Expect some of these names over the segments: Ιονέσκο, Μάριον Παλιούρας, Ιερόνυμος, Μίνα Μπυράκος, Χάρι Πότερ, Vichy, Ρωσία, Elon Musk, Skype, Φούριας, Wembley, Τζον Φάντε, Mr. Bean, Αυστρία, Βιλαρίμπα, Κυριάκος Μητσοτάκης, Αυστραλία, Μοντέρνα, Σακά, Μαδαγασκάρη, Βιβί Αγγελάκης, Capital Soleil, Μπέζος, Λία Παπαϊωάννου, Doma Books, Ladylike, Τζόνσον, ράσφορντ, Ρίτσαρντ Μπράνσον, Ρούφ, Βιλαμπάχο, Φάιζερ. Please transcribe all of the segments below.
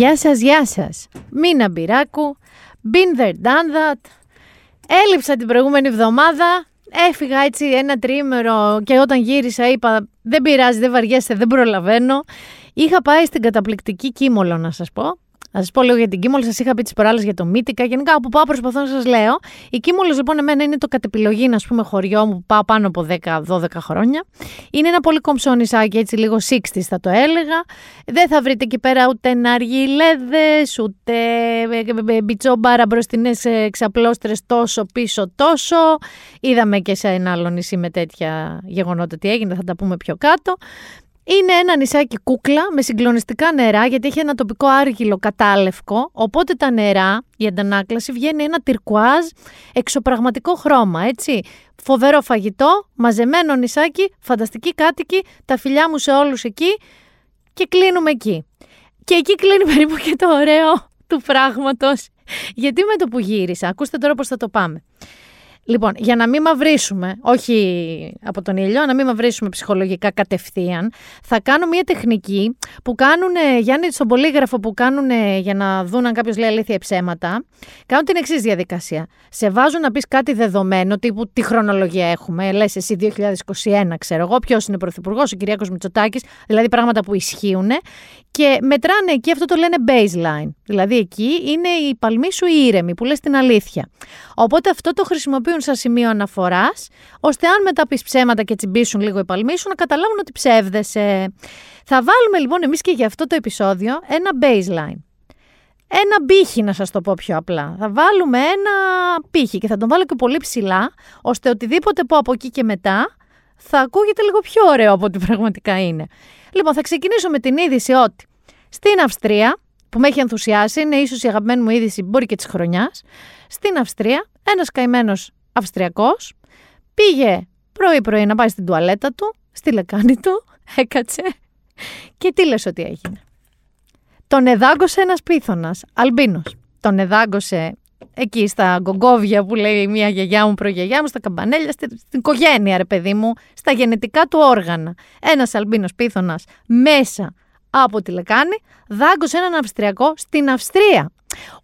Γεια σας, γεια σας. Μίνα Μπυράκου, been there, done that. Έλειψα την προηγούμενη εβδομάδα, έφυγα έτσι ένα τριήμερο και όταν γύρισα είπα δεν πειράζει, δεν βαριέστε, δεν προλαβαίνω. Είχα πάει στην καταπληκτική Κίμολο να σας πω. Να σας πω λίγο για την Κίμολο, σας είχα πει τις προάλλες για το Μύτικα. Γενικά όπου πάω προσπαθώ να σας λέω. Η Κίμολος λοιπόν εμένα είναι το κατεπιλογή, ας πούμε, χωριό μου που πάω πάνω από 10-12 χρόνια. Είναι ένα πολύ κομψό νησάκι, έτσι λίγο 60's θα το έλεγα. Δεν θα βρείτε εκεί πέρα ούτε ναργιλέδες, ούτε μπιτσόμπαρα μπροστινές ξαπλώστρες τόσο πίσω τόσο. Είδαμε και σε ένα άλλο νησί με τέτοια γεγονότα τι έγινε, θα τα πούμε πιο κάτω. Είναι ένα νησάκι κούκλα με συγκλονιστικά νερά, γιατί έχει ένα τοπικό άργυλο κατάλευκο, οπότε τα νερά, η αντανάκλαση, βγαίνει ένα τυρκουάζ εξωπραγματικό χρώμα, έτσι. Φοβερό φαγητό, μαζεμένο νησάκι, φανταστικοί κάτοικοι, τα φιλιά μου σε όλους εκεί και κλείνουμε εκεί. Και εκεί κλείνει περίπου και το ωραίο του πράγματος, γιατί με το που γύρισα, ακούστε τώρα πώς θα το πάμε. Λοιπόν, για να μην μαυρίσουμε, όχι από τον ήλιο, να μην μαυρίσουμε ψυχολογικά κατευθείαν, θα κάνω μια τεχνική που κάνουν, Γιάννη, στον πολύγραφο που κάνουν για να δουν αν κάποιος λέει αλήθεια ή ψέματα. Κάνουν την εξής διαδικασία. Σε βάζουν να πεις κάτι δεδομένο, τύπου τι χρονολογία έχουμε. Λες εσύ 2021, ξέρω εγώ, ποιος είναι πρωθυπουργός, ο Κυριάκος Μητσοτάκης, δηλαδή πράγματα που ισχύουν. Και μετράνε εκεί, αυτό το λένε baseline. Δηλαδή εκεί είναι η παλμή σου η ήρεμη, που λες την αλήθεια. Οπότε αυτό το χρησιμοποιούν σαν σημείο αναφοράς, ώστε αν μετά πεις ψέματα και τσιμπήσουν λίγο οι παλμοί σου, να καταλάβουν ότι ψεύδεσαι. Θα βάλουμε λοιπόν εμείς και για αυτό το επεισόδιο ένα baseline. Ένα πύχη, να σας το πω πιο απλά. Θα βάλουμε ένα πύχη και θα τον βάλω και πολύ ψηλά, ώστε οτιδήποτε πω από εκεί και μετά θα ακούγεται λίγο πιο ωραίο από ό,τι πραγματικά είναι. Λοιπόν, θα ξεκινήσω με την είδηση ότι στην Αυστρία, που με έχει ενθουσιάσει, είναι ίσως η αγαπημένη μου είδηση, μπορεί και της χρονιάς. Στην Αυστρία, ένας καημένος Αυστριακός πήγε πρωί-πρωί να πάει στην τουαλέτα του, στη λεκάνη του, έκατσε και τι λες ότι έγινε. Τον εδάγκωσε ένας πίθωνας, αλμπίνος. Τον εδάγκωσε εκεί στα γκογκόβια που λέει μια γιαγιά μου, προγιαγιά μου, στα καμπανέλια, στην οικογένεια ρε παιδί μου, στα γενετικά του όργανα. Ένας αλμπίνος πίθωνας μέσα από τη λεκάνη δάγκωσε έναν Αυστριακό στην Αυστρία.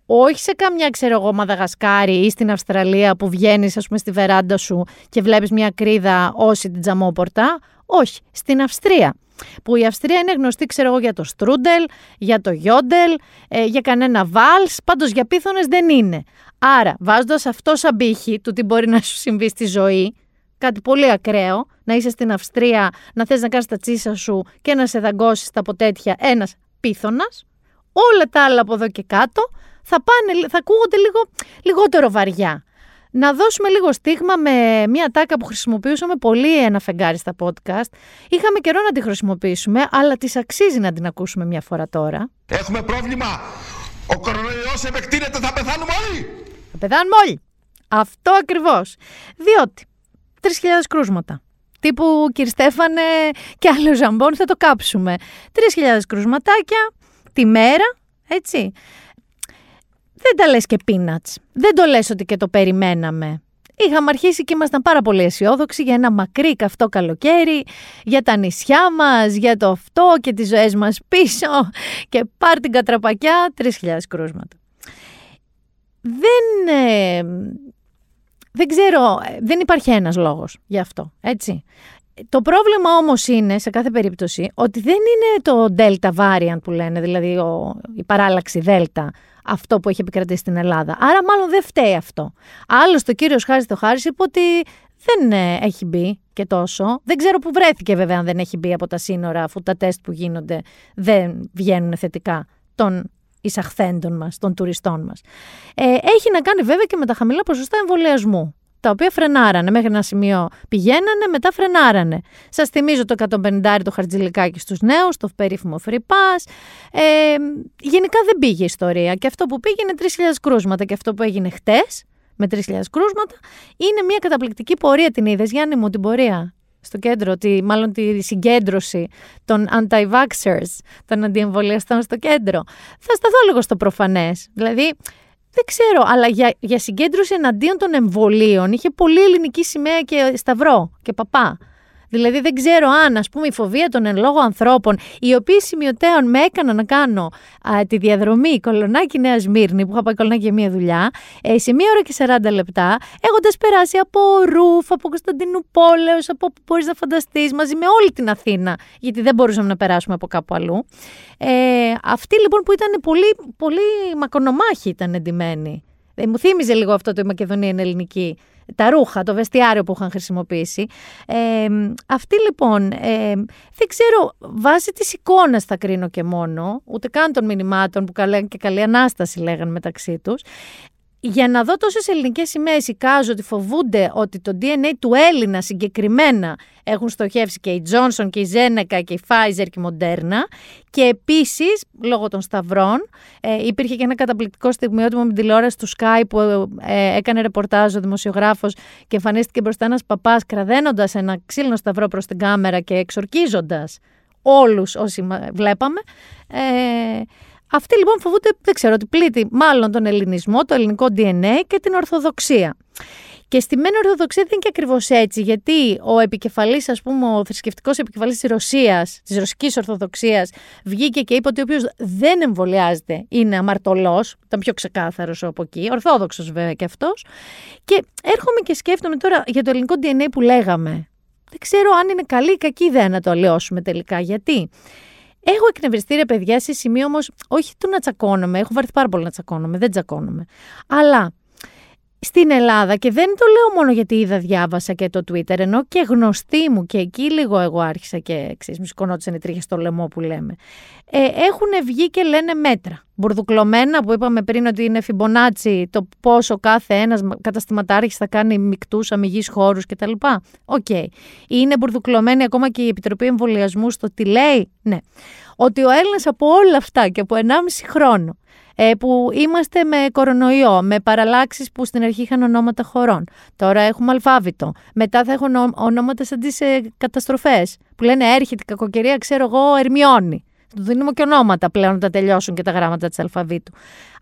Όχι σε καμιά, ξέρω εγώ, Μαδαγασκάρη ή στην Αυστραλία που βγαίνεις, ας πούμε, στη βεράντα σου και βλέπεις μια κρίδα όση την τζαμόπορτα. Όχι, στην Αυστρία. Που η Αυστρία είναι γνωστή, ξέρω εγώ, για το Στρούντελ, για το Γιόντελ, για κανένα βάλς, πάντως για πίθωνες δεν είναι. Άρα, βάζοντας αυτό σαν πύχη του τι μπορεί να σου συμβεί στη ζωή, κάτι πολύ ακραίο, να είσαι στην Αυστρία, να θες να κάνεις τα τσίσα σου και να σε δαγκώσεις τα ποτέτια ένας πίθωνας, όλα τα άλλα από εδώ και κάτω θα ακούγονται λιγότερο βαριά. Να δώσουμε λίγο στίγμα με μια τάκα που χρησιμοποιούσαμε πολύ ένα φεγγάρι στα podcast. Είχαμε καιρό να τη χρησιμοποιήσουμε, αλλά της αξίζει να την ακούσουμε μια φορά τώρα. Έχουμε πρόβλημα. Ο κορονοϊός επεκτείνεται, θα πεθάνουμε όλοι. Θα πεθάνουμε όλοι. Αυτό ακριβώς. Διότι 3.000 κρούσματα. Τύπου κύριε Στέφανε και άλλο ζαμπόν θα το κάψουμε. 3.000 κρούσματάκια τη μέρα, έτσι. Δεν τα λες και peanuts. Δεν το λες ότι και το περιμέναμε. Είχαμε αρχίσει και ήμασταν πάρα πολύ αισιόδοξοι για ένα μακρύ καυτό καλοκαίρι, για τα νησιά μας, για το αυτό και τις ζωές μας πίσω και πάρ' την κατραπακιά, 3.000 κρούσματα. Δεν ξέρω, δεν υπάρχει ένας λόγος γι' αυτό, έτσι. Το πρόβλημα όμως είναι, σε κάθε περίπτωση, ότι δεν είναι το Delta variant που λένε, δηλαδή η παράλλαξη Delta, αυτό που έχει επικρατήσει στην Ελλάδα. Άρα μάλλον δεν φταίει αυτό. Άλλωστε ο κύριος Χάρης το Χάρης είπε ότι δεν έχει μπει και τόσο. Δεν ξέρω που βρέθηκε βέβαια αν δεν έχει μπει από τα σύνορα, αφού τα τεστ που γίνονται δεν βγαίνουν θετικά των εισαχθέντων μας, των τουριστών μας. Έχει να κάνει βέβαια και με τα χαμηλά ποσοστά εμβολιασμού, τα οποία φρενάρανε. Μέχρι ένα σημείο πηγαίνανε, μετά φρενάρανε. Σας θυμίζω το 150 το χαρτζηλικάκι στους νέους, το περίφημο free pass. Γενικά δεν πήγε η ιστορία. Και αυτό που πήγε είναι 3.000 κρούσματα. Και αυτό που έγινε χτες, με 3.000 κρούσματα, είναι μια καταπληκτική πορεία. Την είδες, Γιάννη μου, την πορεία στο κέντρο, μάλλον τη συγκέντρωση των anti-vaxxers, των αντιεμβολιαστών στο κέντρο. Θα σταθώ λίγο στο προφανές. Δηλαδή, δεν ξέρω, αλλά για συγκέντρωση εναντίον των εμβολίων είχε πολύ ελληνική σημαία και σταυρό και παπά. Δηλαδή δεν ξέρω αν, ας πούμε, η φοβία των εν λόγω ανθρώπων, οι οποίοι σημειωτέων με έκαναν να κάνω τη διαδρομή Κολωνάκι Νέα Σμύρνη, που είχα πάει Κολωνάκι για μία δουλειά, σε 1 ώρα και 40 λεπτά, έχοντας περάσει από Ρούφ, από Κωνσταντινούπολη, από όπου μπορείς να φανταστείς, μαζί με όλη την Αθήνα, γιατί δεν μπορούσαμε να περάσουμε από κάπου αλλού. Αυτή λοιπόν που ήταν πολύ, πολύ μακρονομάχη ήταν εντυμένη. Μου θύμιζε λίγο αυτό το «Η Μακεδονία είναι ελληνική». Τα ρούχα, το βεστιάριο που είχαν χρησιμοποιήσει. Αυτή λοιπόν, δεν ξέρω, βάσει της εικόνας θα κρίνω και μόνο, ούτε καν των μηνυμάτων που καλή ανάσταση λέγανε μεταξύ τους. Για να δω τόσες ελληνικές σημαίες, εικάζω ότι φοβούνται ότι το DNA του Έλληνα συγκεκριμένα έχουν στοχεύσει και η Τζόνσον και η Ζένεκα και η Φάιζερ και η Μοντέρνα. Και επίσης, λόγω των σταυρών, υπήρχε και ένα καταπληκτικό στιγμιότυπο με την τηλεόραση του Skype που έκανε ρεπορτάζ ο δημοσιογράφος και εμφανίστηκε μπροστά ένας παπάς κραδένοντας ένα ξύλινο σταυρό προς την κάμερα και εξορκίζοντας όλους όσοι βλέπαμε. Αυτοί λοιπόν φοβούνται, δεν ξέρω, ότι πλήττει μάλλον τον ελληνισμό, το ελληνικό DNA και την Ορθοδοξία. Και στη μένη Ορθοδοξία δεν είναι και ακριβώς έτσι, γιατί ο επικεφαλής, ας πούμε, ο θρησκευτικός επικεφαλής της Ρωσίας, της Ρωσικής Ορθοδοξίας, βγήκε και είπε ότι ο οποίος δεν εμβολιάζεται είναι αμαρτωλός. Ήταν πιο ξεκάθαρος από εκεί, Ορθόδοξος βέβαια και αυτός. Και έρχομαι και σκέφτομαι τώρα για το ελληνικό DNA που λέγαμε. Δεν ξέρω αν είναι καλή ή κακή ιδέα να το αλλοιώσουμε τελικά. Γιατί? Έχω εκνευριστεί, ρε παιδιά, σε σημείο όμως, όχι του να τσακώνομαι, έχω βαρεθεί πάρα πολύ να τσακώνομαι, δεν τσακώνομαι. Αλλά στην Ελλάδα, και δεν το λέω μόνο γιατί διάβασα και το Twitter, ενώ και γνωστοί μου, και εκεί λίγο εγώ άρχισα και ξέρεις, μου σηκωνόντουσαν οι τρίχες στο λαιμό που λέμε, έχουν βγει και λένε μέτρα. Μπουρδουκλωμένα που είπαμε πριν ότι είναι Φιμπονάτσι, το πόσο κάθε ένας καταστηματάρχης θα κάνει μικτούς αμυγείς χώρους κτλ. Οκ. Είναι μπουρδουκλωμένη ακόμα και η Επιτροπή Εμβολιασμού στο τι λέει. Ναι. Ότι ο Έλληνας από όλα αυτά και από 1,5 χρόνο που είμαστε με κορονοϊό, με παραλλάξεις που στην αρχή είχαν ονόματα χωρών. Τώρα έχουμε αλφάβητο. Μετά θα έχουν ονόματα σαν τις καταστροφές που λένε έρχεται η κακοκαιρία, ξέρω εγώ, Ερμιώνη. Του δίνουμε και ονόματα πλέον να τα τελειώσουν και τα γράμματα της αλφαβήτου.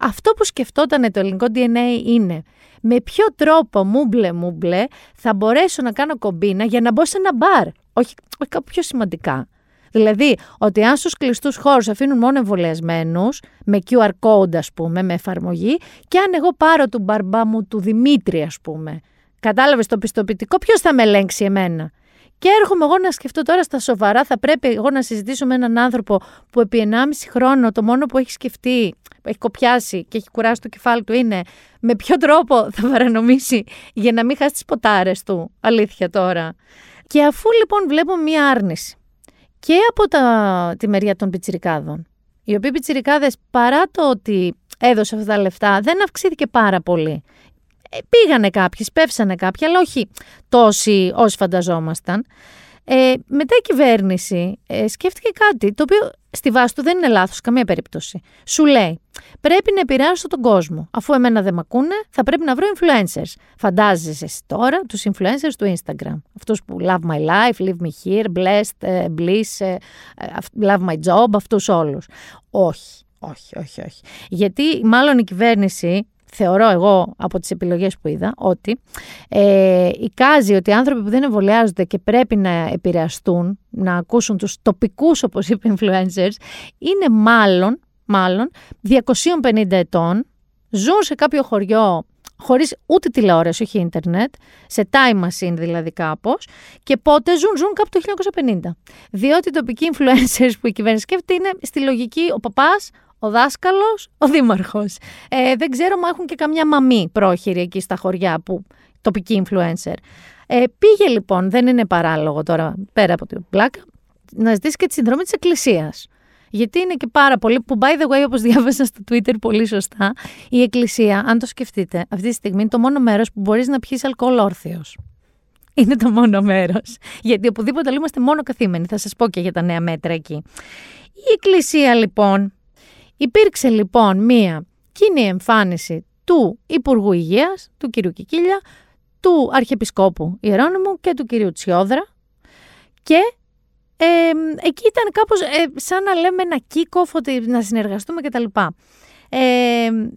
Αυτό που σκεφτόταν το ελληνικό DNA είναι με ποιο τρόπο μουμπλε θα μπορέσω να κάνω κομπίνα για να μπω σε ένα μπαρ. Όχι κάπου πιο σημαντικά. Δηλαδή, ότι αν στους κλειστούς χώρους αφήνουν μόνο εμβολιασμένους, με QR code ας πούμε, με εφαρμογή, και αν εγώ πάρω του μπαρμπά μου του Δημήτρη ας πούμε, κατάλαβες το πιστοποιητικό, ποιος θα με ελέγξει εμένα? Και έρχομαι εγώ να σκεφτώ τώρα στα σοβαρά, θα πρέπει εγώ να συζητήσω με έναν άνθρωπο που επί 1,5 χρόνο το μόνο που έχει σκεφτεί, έχει κοπιάσει και έχει κουράσει το κεφάλι του είναι με ποιο τρόπο θα παρανομήσει για να μην χάσει τις ποτάρες του, αλήθεια τώρα. Και αφού λοιπόν βλέπω μία άρνηση και από τη μεριά των πιτσιρικάδων, οι οποίοι πιτσιρικάδες παρά το ότι έδωσε αυτά τα λεφτά δεν αυξήθηκε πάρα πολύ. Πήγανε κάποιοι, σπεύσανε κάποιοι, αλλά όχι τόσοι όσοι φανταζόμασταν. Μετά η κυβέρνηση σκέφτηκε κάτι, το οποίο στη βάση του δεν είναι λάθος, καμία περίπτωση. Σου λέει, πρέπει να επηρεάσω τον κόσμο. Αφού εμένα δεν μ' ακούνε, θα πρέπει να βρω influencers. Φαντάζεσαι τώρα τους influencers του Instagram. Αυτούς που love my life, leave me here, blessed, bliss, love my job, αυτούς όλους. Όχι. Γιατί μάλλον η κυβέρνηση... Θεωρώ εγώ από τις επιλογές που είδα ότι εικάζει ότι οι άνθρωποι που δεν εμβολιάζονται και πρέπει να επηρεαστούν, να ακούσουν τους τοπικούς όπως είπε influencers, είναι μάλλον 250 ετών, ζουν σε κάποιο χωριό χωρίς ούτε τηλεόραση, όχι ίντερνετ, σε time machine δηλαδή κάπως, και πότε ζουν κάπου το 1950. Διότι οι τοπικοί influencers που η κυβέρνηση σκέφτεται είναι στη λογική ο παπάς, ο δάσκαλος, ο δήμαρχος. Δεν ξέρω, μα έχουν και καμιά μαμή πρόχειρη εκεί στα χωριά που τοπική influencer. Πήγε λοιπόν, δεν είναι παράλογο τώρα πέρα από την πλάκα, να ζητήσει και τη συνδρομή της Εκκλησίας. Γιατί είναι και πάρα πολύ, που by the way όπως διάβασα στο Twitter πολύ σωστά, η Εκκλησία, αν το σκεφτείτε, αυτή τη στιγμή είναι το μόνο μέρος που μπορείς να πιείς αλκοόλ όρθιος. Είναι το μόνο μέρος. Γιατί οπουδήποτε άλλο είμαστε μόνο καθήμενοι. Θα σας πω και για τα νέα μέτρα εκεί. Η Εκκλησία λοιπόν. Υπήρξε λοιπόν μία κοινή εμφάνιση του Υπουργού Υγείας, του κυρίου Κικίλια, του Αρχιεπισκόπου Ιερόνυμου και του κυρίου Τσιόδρα και εκεί ήταν κάπως σαν να λέμε ένα kick-off ότι να συνεργαστούμε κτλ.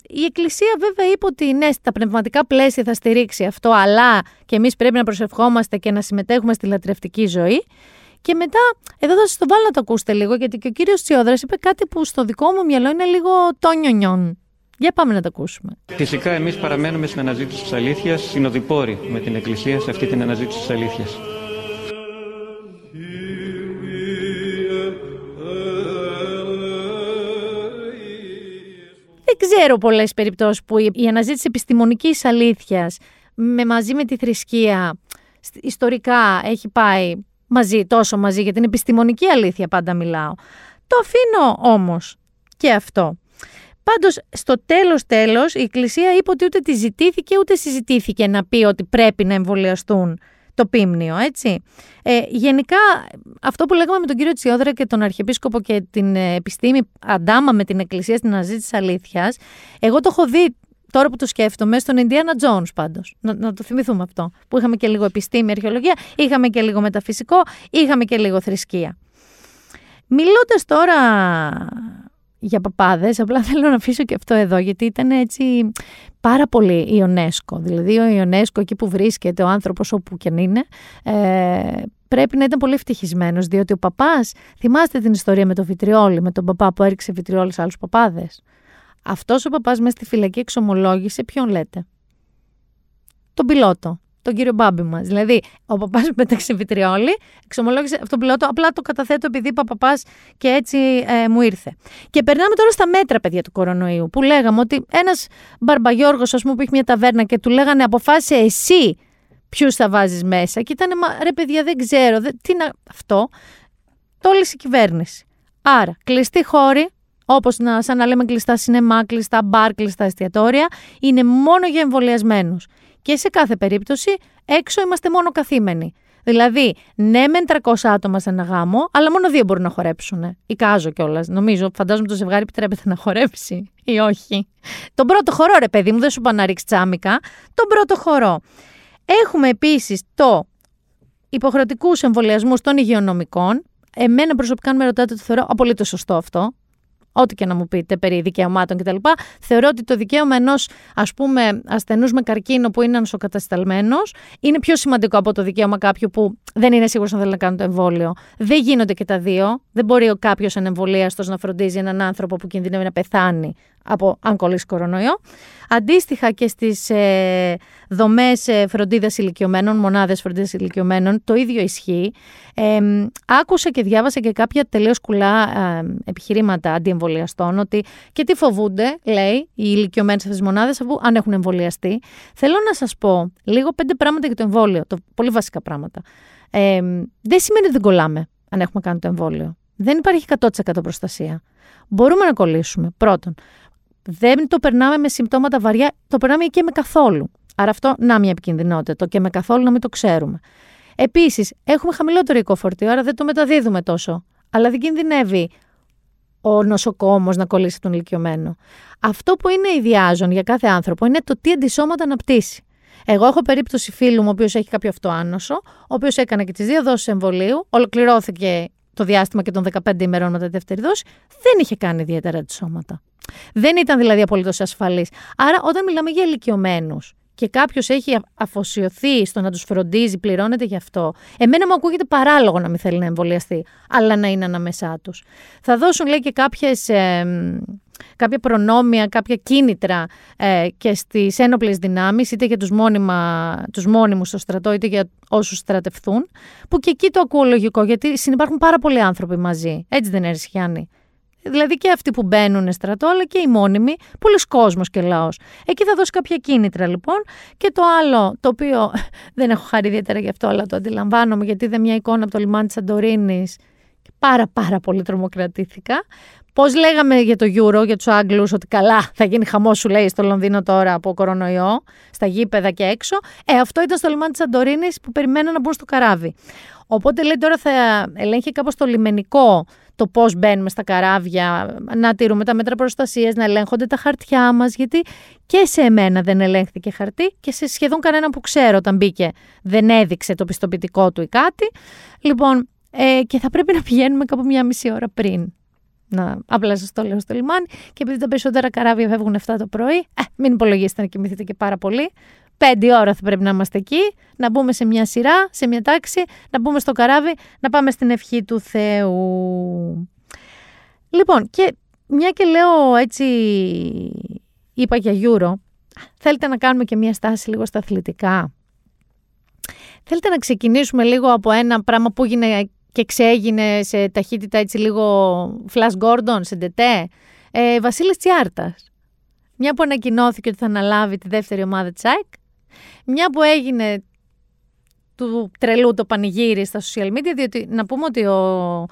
Η Εκκλησία βέβαια είπε ότι ναι, τα πνευματικά πλαίσια θα στηρίξει αυτό, αλλά και εμείς πρέπει να προσευχόμαστε και να συμμετέχουμε στη λατρευτική ζωή. Και μετά, εδώ θα σας το βάλω να το ακούσετε λίγο, γιατί και ο κύριος Τσιόδρας είπε κάτι που στο δικό μου μυαλό είναι λίγο τόνιονιον. Για πάμε να το ακούσουμε. Φυσικά εμείς παραμένουμε στην αναζήτηση της αλήθειας, συνοδοιπόροι με την Εκκλησία σε αυτή την αναζήτηση της αλήθειας. Δεν ξέρω πολλές περιπτώσεις που η αναζήτηση επιστημονικής αλήθειας μαζί με τη θρησκεία ιστορικά έχει πάει μαζί, τόσο μαζί, για την επιστημονική αλήθεια πάντα μιλάω. Το αφήνω όμως και αυτό. Πάντως, στο τέλος η Εκκλησία είπε ότι ούτε τη ζητήθηκε ούτε συζητήθηκε να πει ότι πρέπει να εμβολιαστούν το πίμνιο, έτσι. Γενικά, αυτό που λέγαμε με τον κύριο Τσιόδρα και τον Αρχιεπίσκοπο και την επιστήμη αντάμα με την Εκκλησία στην αναζήτηση της αλήθειας, εγώ το έχω δει, τώρα που το σκέφτομαι, στον Ιντιάνα Jones πάντως. Να το θυμηθούμε αυτό. Που είχαμε και λίγο επιστήμη, αρχαιολογία, είχαμε και λίγο μεταφυσικό, είχαμε και λίγο θρησκεία. Μιλώντας τώρα για παπάδες, απλά θέλω να αφήσω και αυτό εδώ, γιατί ήταν έτσι πάρα πολύ Ιονέσκο. Δηλαδή, ο Ιονέσκο εκεί που βρίσκεται, ο άνθρωπος όπου και αν είναι, πρέπει να ήταν πολύ ευτυχισμένος, διότι ο παπάς, θυμάστε την ιστορία με τον Βιτριόλ, με τον παπά που έριξε Βιτριόλ σε άλλους παπάδες. Αυτός ο παπάς μέσα στη φυλακή εξομολόγησε ποιον λέτε? Τον πιλότο, τον κύριο Μπάμπη μας. Δηλαδή, ο παπάς που πέταξε βιτριόλι, εξομολόγησε αυτόν τον πιλότο, απλά το καταθέτω επειδή είπα παπάς και έτσι μου ήρθε. Και περνάμε τώρα στα μέτρα, παιδιά, του κορονοϊού, που λέγαμε ότι ένας μπαρμπαγιόργος, ας πούμε, που είχε μια ταβέρνα και του λέγανε αποφάσισε εσύ ποιους θα βάζεις μέσα. Και ήτανε, μα ρε παιδιά, δεν ξέρω, τι να. Αυτό. Τόλισε η κυβέρνηση. Άρα, κλειστή χώρη. Όπως σαν να λέμε κλειστά σινεμά, κλειστά μπαρ, κλειστά εστιατόρια, είναι μόνο για εμβολιασμένους. Και σε κάθε περίπτωση έξω είμαστε μόνο καθήμενοι. Δηλαδή, ναι, μεν 300 άτομα σε ένα γάμο, αλλά μόνο 2 μπορούν να χορέψουν. Εικάζω κιόλας. Νομίζω, φαντάζομαι το ζευγάρι επιτρέπεται να χορέψει ή όχι. Τον πρώτο χορό, ρε παιδί μου, δεν σου είπα να ρίξεις τσάμικα. Τον πρώτο χορό. Έχουμε επίσης το υποχρεωτικούς εμβολιασμούς των υγειονομικών. Εμένα προσωπικά, αν με ρωτάτε, το θεωρώ απολύτως σωστό αυτό. Ό,τι και να μου πείτε περί δικαιωμάτων κτλ. Θεωρώ ότι το δικαίωμα ενός, ας πούμε, ασθενούς με καρκίνο που είναι ανοσοκατασταλμένος είναι πιο σημαντικό από το δικαίωμα κάποιου που δεν είναι σίγουρος αν θέλει να κάνει το εμβόλιο. Δεν γίνονται και τα δύο. Δεν μπορεί κάποιος ανεμβολίαστος να φροντίζει έναν άνθρωπο που κινδυνεύει να πεθάνει από αν κολλήσει κορονοϊό. Αντίστοιχα και στις δομές φροντίδας ηλικιωμένων, μονάδες φροντίδας ηλικιωμένων, το ίδιο ισχύει. Άκουσα και διάβασα και κάποια τελείως κουλά επιχειρήματα αντιεμβολιαστών, ότι και τι φοβούνται, λέει, οι ηλικιωμένοι σε αυτές τις μονάδες, αφού αν έχουν εμβολιαστεί. Θέλω να σας πω λίγο 5 πράγματα για το εμβόλιο, πολύ βασικά πράγματα. Δεν σημαίνει ότι δεν κολλάμε αν έχουμε κάνει το εμβόλιο. Δεν υπάρχει 100% προστασία. Μπορούμε να κολλήσουμε. Πρώτον, δεν το περνάμε με συμπτώματα βαριά, το περνάμε και με καθόλου. Άρα αυτό, να μια επικινδυνότητα, το και με καθόλου να μην το ξέρουμε. Επίσης, έχουμε χαμηλότερο οικό φορτίο, άρα δεν το μεταδίδουμε τόσο. Αλλά δεν κινδυνεύει ο νοσοκόμος να κολλήσει τον ηλικιωμένο. Αυτό που είναι ιδιάζον για κάθε άνθρωπο είναι το τι αντισώματα αναπτύσσει. Εγώ έχω περίπτωση φίλου μου, ο οποίος έχει κάποιο αυτοάνωσο, ο οποίος έκανε και τις 2 δόσεις εμβολίου, ολοκληρώθηκε το διάστημα και των 15 ημερών μετά τη δεύτερη δόση, δεν είχε κάνει ιδιαίτερα αντισώματα. Δεν ήταν δηλαδή απολύτως ασφαλής. Άρα, όταν μιλάμε για ηλικιωμένους και κάποιος έχει αφοσιωθεί στο να τους φροντίζει, πληρώνεται γι' αυτό, εμένα μου ακούγεται παράλογο να μην θέλει να εμβολιαστεί, αλλά να είναι ανάμεσά τους. Θα δώσουν, λέει, και κάποια προνόμια, κάποια κίνητρα και στις ένοπλες δυνάμεις, είτε για τους μόνιμους στο στρατό, είτε για όσους στρατευθούν, που και εκεί το ακούω λογικό, γιατί συνυπάρχουν πάρα πολλοί άνθρωποι μαζί. Έτσι δεν έρθει, Γιάννη? Δηλαδή και αυτοί που μπαίνουν στρατό, αλλά και οι μόνιμοι, πολλοί κόσμος και λαός. Εκεί θα δώσει κάποια κίνητρα, λοιπόν. Και το άλλο, το οποίο δεν έχω χάρη ιδιαίτερα γι' αυτό, αλλά το αντιλαμβάνομαι, γιατί είδα μια εικόνα από το λιμάνι της Σαντορίνης και πάρα πολύ τρομοκρατήθηκα. Πώς λέγαμε για το Euro, για τους Άγγλους, ότι καλά θα γίνει χαμός, σου λέει, στο Λονδίνο τώρα από κορονοϊό, στα γήπεδα και έξω. Αυτό ήταν στο λιμάνι της Σαντορίνης που περιμέναν να μπουν στο καράβι. Οπότε λέει τώρα θα ελέγχει κάπως το λιμενικό το πώς μπαίνουμε στα καράβια, να τηρούμε τα μέτρα προστασίας, να ελέγχονται τα χαρτιά μας, γιατί και σε εμένα δεν ελέγχθηκε χαρτί και σε σχεδόν κανένα που ξέρω όταν μπήκε δεν έδειξε το πιστοποιητικό του ή κάτι. Λοιπόν, και θα πρέπει να πηγαίνουμε κάπου 1,5 ώρα πριν. απλά σας το λέω στο λιμάνι. Και επειδή τα περισσότερα καράβια φεύγουν 7 το πρωί, μην υπολογίσετε να κοιμηθείτε και πάρα πολύ. 5 ώρα θα πρέπει να είμαστε εκεί, να μπούμε σε μια σειρά, σε μια τάξη, να μπούμε στο καράβι, να πάμε στην ευχή του Θεού. Λοιπόν, και μια και λέω έτσι, είπα για Euro, θέλετε να κάνουμε και μια στάση λίγο στα αθλητικά. Θέλετε να ξεκινήσουμε λίγο από ένα πράγμα που έγινε και ξέγινε σε ταχύτητα έτσι λίγο Flash Gordon, σε ντετέ, Βασίλης Τσιάρτας. Μια που ανακοινώθηκε ότι θα αναλάβει τη δεύτερη ομάδα της ΑΕΚ, μια που έγινε του τρελού το πανηγύρι στα social media, διότι να πούμε ότι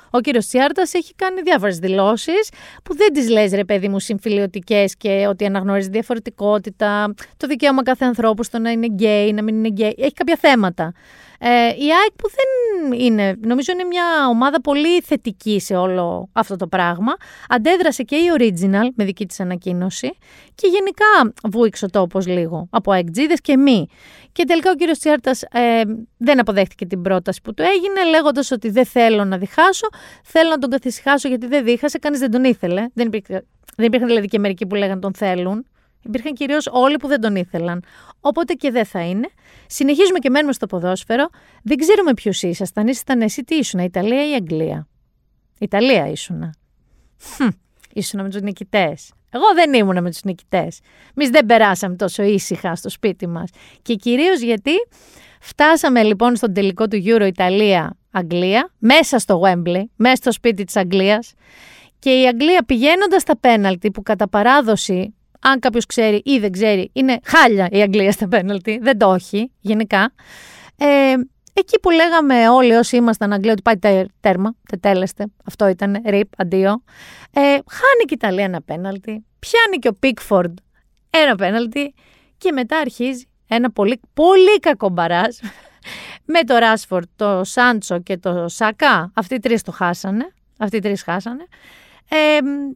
ο κύριος Τσιάρτας έχει κάνει διάφορες δηλώσεις που δεν τις λες ρε παιδί μου συμφιλιωτικές και ότι αναγνωρίζει διαφορετικότητα, το δικαίωμα κάθε ανθρώπου στο να είναι γκέι, να μην είναι γκέι, έχει κάποια θέματα. Η ΑΕΚ που δεν είναι, νομίζω είναι μια ομάδα πολύ θετική σε όλο αυτό το πράγμα, αντέδρασε και η Original με δική της ανακοίνωση και γενικά βούηξε ο τόπος λίγο από αεκτζίδες και μη. Και τελικά ο κύριος Τσιάρτας δεν αποδέχτηκε την πρόταση που του έγινε, λέγοντας ότι δεν θέλω να διχάσω, θέλω να τον καθησυχάσω γιατί δεν δίχασε, κανείς δεν τον ήθελε. Δεν υπήρχαν δηλαδή και μερικοί που λέγαν τον θέλουν. Υπήρχαν κυρίως όλοι που δεν τον ήθελαν. Οπότε και δεν θα είναι. Συνεχίζουμε και μένουμε στο ποδόσφαιρο. Δεν ξέρουμε ποιος ήσασταν. Ήσασταν εσύ τι ήσουνα, Ιταλία ή Αγγλία? Ιταλία ήσουνα. Ήσουνα με τους νικητές. Εγώ δεν ήμουνα με τους νικητές. Εμείς δεν περάσαμε τόσο ήσυχα στο σπίτι μας. Και κυρίως γιατί φτάσαμε λοιπόν στον τελικό του Euro Ιταλία-Αγγλία, μέσα στο Wembley, μέσα στο σπίτι της Αγγλίας. Και η Αγγλία πηγαίνοντας στα πέναλτι που κατά παράδοση. Αν κάποιος ξέρει ή δεν ξέρει, είναι χάλια η Αγγλία στα πέναλτι, δεν το έχει γενικά. Εκεί που λέγαμε όλοι όσοι ήμασταν Αγγλία ότι πάει τέρμα, τετέλεστε, αυτό ήταν, ριπ, αντίο. Χάνει και η Ιταλία ένα πέναλτι, πιάνει και ο Πίκφορντ ένα πέναλτι και μετά αρχίζει ένα πολύ, πολύ κακό μπαράζ με το Ράσφορντ, το Σάντσο και το Σακά. Αυτοί οι τρεις χάσανε.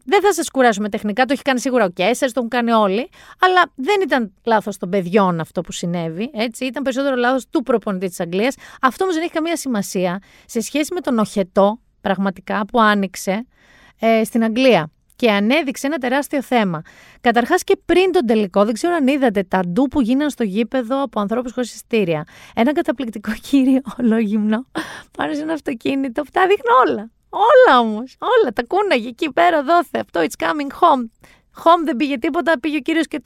Δεν θα σας κουράσουμε τεχνικά, το έχει κάνει σίγουρα ο Κέσσερς, το έχουν κάνει όλοι. Αλλά δεν ήταν λάθος των παιδιών αυτό που συνέβη, έτσι. Ήταν περισσότερο λάθος του προπονητή της Αγγλίας. Αυτό όμως δεν έχει καμία σημασία σε σχέση με τον οχετό πραγματικά που άνοιξε στην Αγγλία και ανέδειξε ένα τεράστιο θέμα. Καταρχάς και πριν τον τελικό, δεν ξέρω αν είδατε τα ντου που γίναν στο γήπεδο από ανθρώπους χωρίς εισιτήρια. Ένα καταπληκτικό κύριο ολόγυμνο πάνω σε ένα αυτοκίνητο που τα δείχνει όλα. Όλα όμως, όλα τα κούναγε εκεί πέρα, δόθε αυτό, it's coming home. Home δεν πήγε τίποτα, πήγε ο κύριος και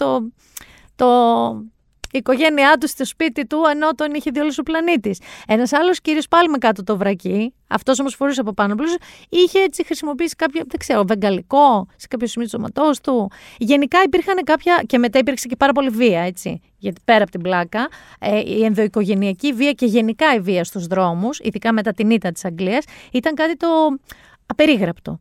η οικογένειά του στο σπίτι του, ενώ τον είχε δει όλος ο πλανήτης. Ένας άλλος κύριος πάλι με κάτω το βρακί, αυτός όμως φορούσε από πάνω πλούσιο, είχε έτσι χρησιμοποιήσει κάποιο, δεν ξέρω, βεγγαλικό σε κάποιο σημείο του σώματός του. Γενικά υπήρχαν κάποια, και μετά υπήρξε και πάρα πολύ βία, έτσι. Γιατί πέρα από την πλάκα, η ενδοοικογενειακή βία και γενικά η βία στους δρόμους, ειδικά μετά την ήττα της Αγγλίας, ήταν κάτι το απερίγραπτο.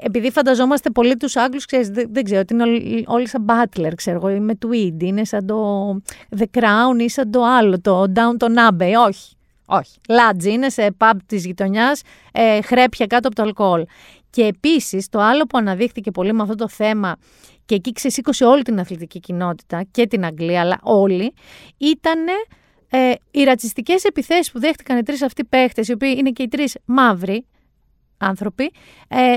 Επειδή φανταζόμαστε πολύ τους Άγγλους, ξέρεις, δεν ξέρω, ότι είναι όλοι σαν Butler, ξέρω εγώ, με Tweed, είναι σαν το The Crown ή σαν το άλλο, το Downton Abbey, όχι. Λάτζι είναι σε pub της γειτονιάς, χρέπια κάτω από το αλκοόλ. Και επίσης το άλλο που αναδείχθηκε πολύ με αυτό το θέμα και εκεί ξεσήκωσε όλη την αθλητική κοινότητα και την Αγγλία, αλλά όλοι, ήταν οι ρατσιστικές επιθέσεις που δέχτηκαν οι τρεις αυτοί παίχτες, οι οποίοι είναι και οι τρεις μαύροι άνθρωποι.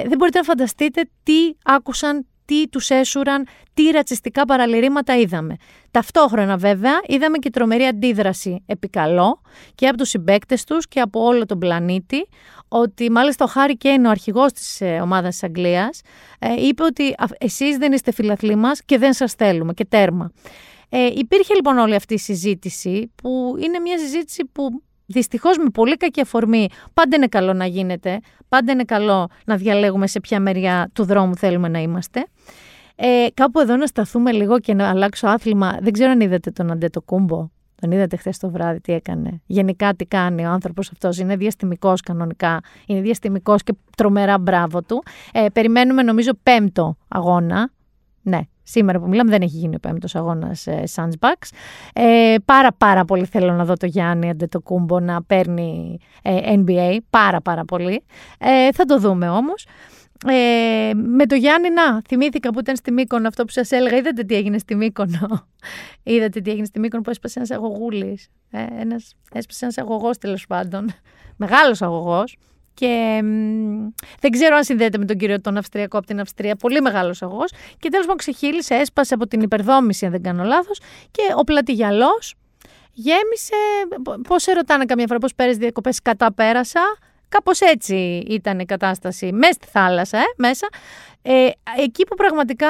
Δεν μπορείτε να φανταστείτε τι άκουσαν, τι τους έσουραν, τι ρατσιστικά παραλυρήματα είδαμε. Ταυτόχρονα βέβαια είδαμε και τρομερή αντίδραση επικαλώ και από τους συμπαίκτες τους και από όλο τον πλανήτη, ότι μάλιστα ο Χάρι Κέιν, ο αρχηγός της ομάδας της Αγγλίας, είπε ότι εσείς δεν είστε φιλαθλοί μας και δεν σας θέλουμε και τέρμα. Υπήρχε λοιπόν όλη αυτή η συζήτηση που είναι μια συζήτηση που δυστυχώς με πολύ κακή αφορμή πάντα είναι καλό να γίνεται, πάντα είναι καλό να διαλέγουμε σε ποια μεριά του δρόμου θέλουμε να είμαστε. Κάπου εδώ να σταθούμε λίγο και να αλλάξω άθλημα. Δεν ξέρω αν είδατε τον Αντετοκούνμπο. Τον είδατε χθες το βράδυ τι έκανε. Γενικά τι κάνει ο άνθρωπος αυτός. Είναι διαστημικός κανονικά. Είναι διαστημικός και τρομερά μπράβο του. Περιμένουμε νομίζω 5ο αγώνα. Ναι. Σήμερα που μιλάμε δεν έχει γίνει ο πέμπτος αγώνας Σάντσμπακς. Πάρα πολύ θέλω να δω το Γιάννη Αντετοκούμπο να παίρνει NBA. Πάρα πολύ. Θα το δούμε όμως. Με το Γιάννη, να, θυμήθηκα που ήταν στη Μύκονο αυτό που σας έλεγα. Είδατε τι έγινε στη Μύκονο. Είδατε τι έγινε στη Μύκονο που έσπασε ένας αγωγούλης. Έσπασε ένας αγωγός τέλος πάντων. Μεγάλος αγωγός. Και δεν ξέρω αν συνδέεται με τον κύριο τον Αυστριακό από την Αυστρία, πολύ μεγάλος αγωγός. Και τέλος πάντων ξεχύλισε, έσπασε από την υπερδόμηση, αν δεν κάνω λάθος. Και ο πλατηγιαλός γέμισε. Πώς ερωτάνε καμιά φορά, πώς πέρασε διακοπές, καταπέρασα. Κάπως έτσι ήταν η κατάσταση, μέσα στη θάλασσα, μέσα. Εκεί που πραγματικά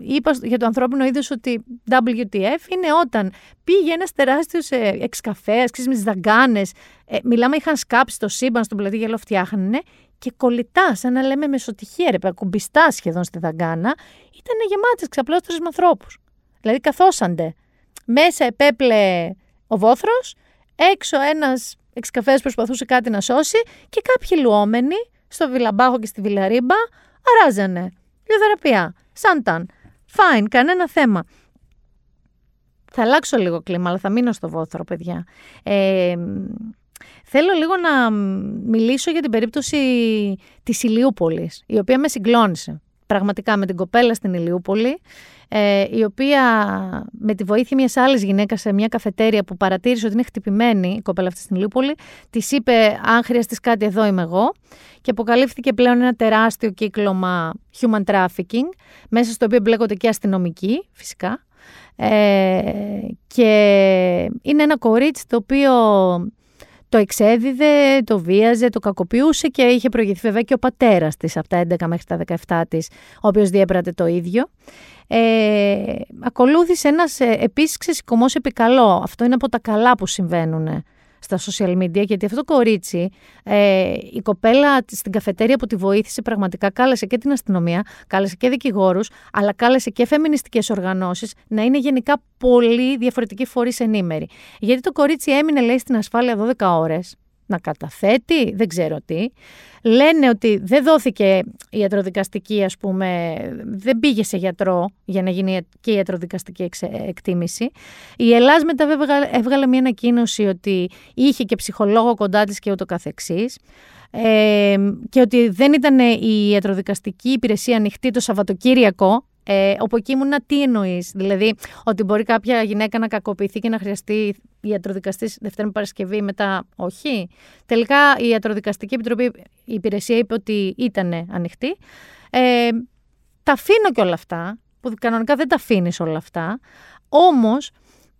είπα για το ανθρώπινο είδος ότι WTF είναι όταν πήγε ένας τεράστιος εξκαφέας, ξέρεις, με τις δαγκάνες, μιλάμε είχαν σκάψει το σύμπαν στον πλατή γελό, φτιάχνανε και κολλητά, σαν να λέμε μεσοτυχία, ρε, ακουμπιστά σχεδόν στη δαγκάνα, ήταν γεμάτες ξαπλώστρες με ανθρώπους. Δηλαδή καθόσαντε. Μέσα επέπλε ο βόθρος, έξω ένας εξκαφέας προσπαθούσε κάτι να σώσει και κάποιοι λουόμενοι στο Βιλαμπάχο και στη Βιλαρίμπα αράζανε. Λιωθεραπεία, σάνταν, φάιν, κανένα θέμα. Θα αλλάξω λίγο κλίμα, αλλά θα μείνω στο βόθρο, παιδιά. Θέλω λίγο να μιλήσω για την περίπτωση της Ηλιούπολης, η οποία με συγκλώνησε. Πραγματικά με την κοπέλα στην Ηλιούπολη, η οποία με τη βοήθεια μιας άλλης γυναίκας σε μια καφετέρια που παρατήρησε ότι είναι χτυπημένη η κοπέλα αυτή στην Ηλιούπολη, της είπε αν χρειαστείς κάτι εδώ είμαι εγώ, και αποκαλύφθηκε πλέον ένα τεράστιο κύκλωμα human trafficking, μέσα στο οποίο μπλέκονται και αστυνομικοί φυσικά, και είναι ένα κορίτσι το οποίο το εξέδιδε, το βίαζε, το κακοποιούσε και είχε προηγηθεί βέβαια και ο πατέρας της από τα 11 μέχρι τα 17 της, ο οποίος διέπρατε το ίδιο. Ακολούθησε ένας επίσης ξεσηκωμός επικαλό. Αυτό είναι από τα καλά που συμβαίνουν στα social media, γιατί αυτό το κορίτσι, η κοπέλα στην καφετέρια που τη βοήθησε πραγματικά κάλεσε και την αστυνομία, κάλεσε και δικηγόρους, αλλά κάλεσε και φεμινιστικές οργανώσεις, να είναι γενικά πολύ διαφορετικοί φορείς ενήμεροι. Γιατί το κορίτσι έμεινε, λέει, στην ασφάλεια 12 ώρες, να καταθέτει, δεν ξέρω τι. Λένε ότι δεν δόθηκε ιατροδικαστική, ας πούμε, δεν πήγε σε γιατρό για να γίνει και ιατροδικαστική εκτίμηση. Η Ελλάς μετά βέβαια έβγαλε μια ανακοίνωση ότι είχε και ψυχολόγο κοντά της και ούτω καθεξής. Και ότι δεν ήταν η ιατροδικαστική υπηρεσία ανοιχτή το Σαββατοκύριακο. Όπου εκεί ήμουνα, τι εννοείς? Δηλαδή, ότι μπορεί κάποια γυναίκα να κακοποιηθεί και να χρειαστεί ιατροδικαστής Δευτέρα με Παρασκευή, μετά όχι. Τελικά η Ιατροδικαστική Επιτροπή, η υπηρεσία είπε ότι ήταν ανοιχτή. Τα αφήνω και όλα αυτά, που κανονικά δεν τα αφήνεις όλα αυτά. Όμως,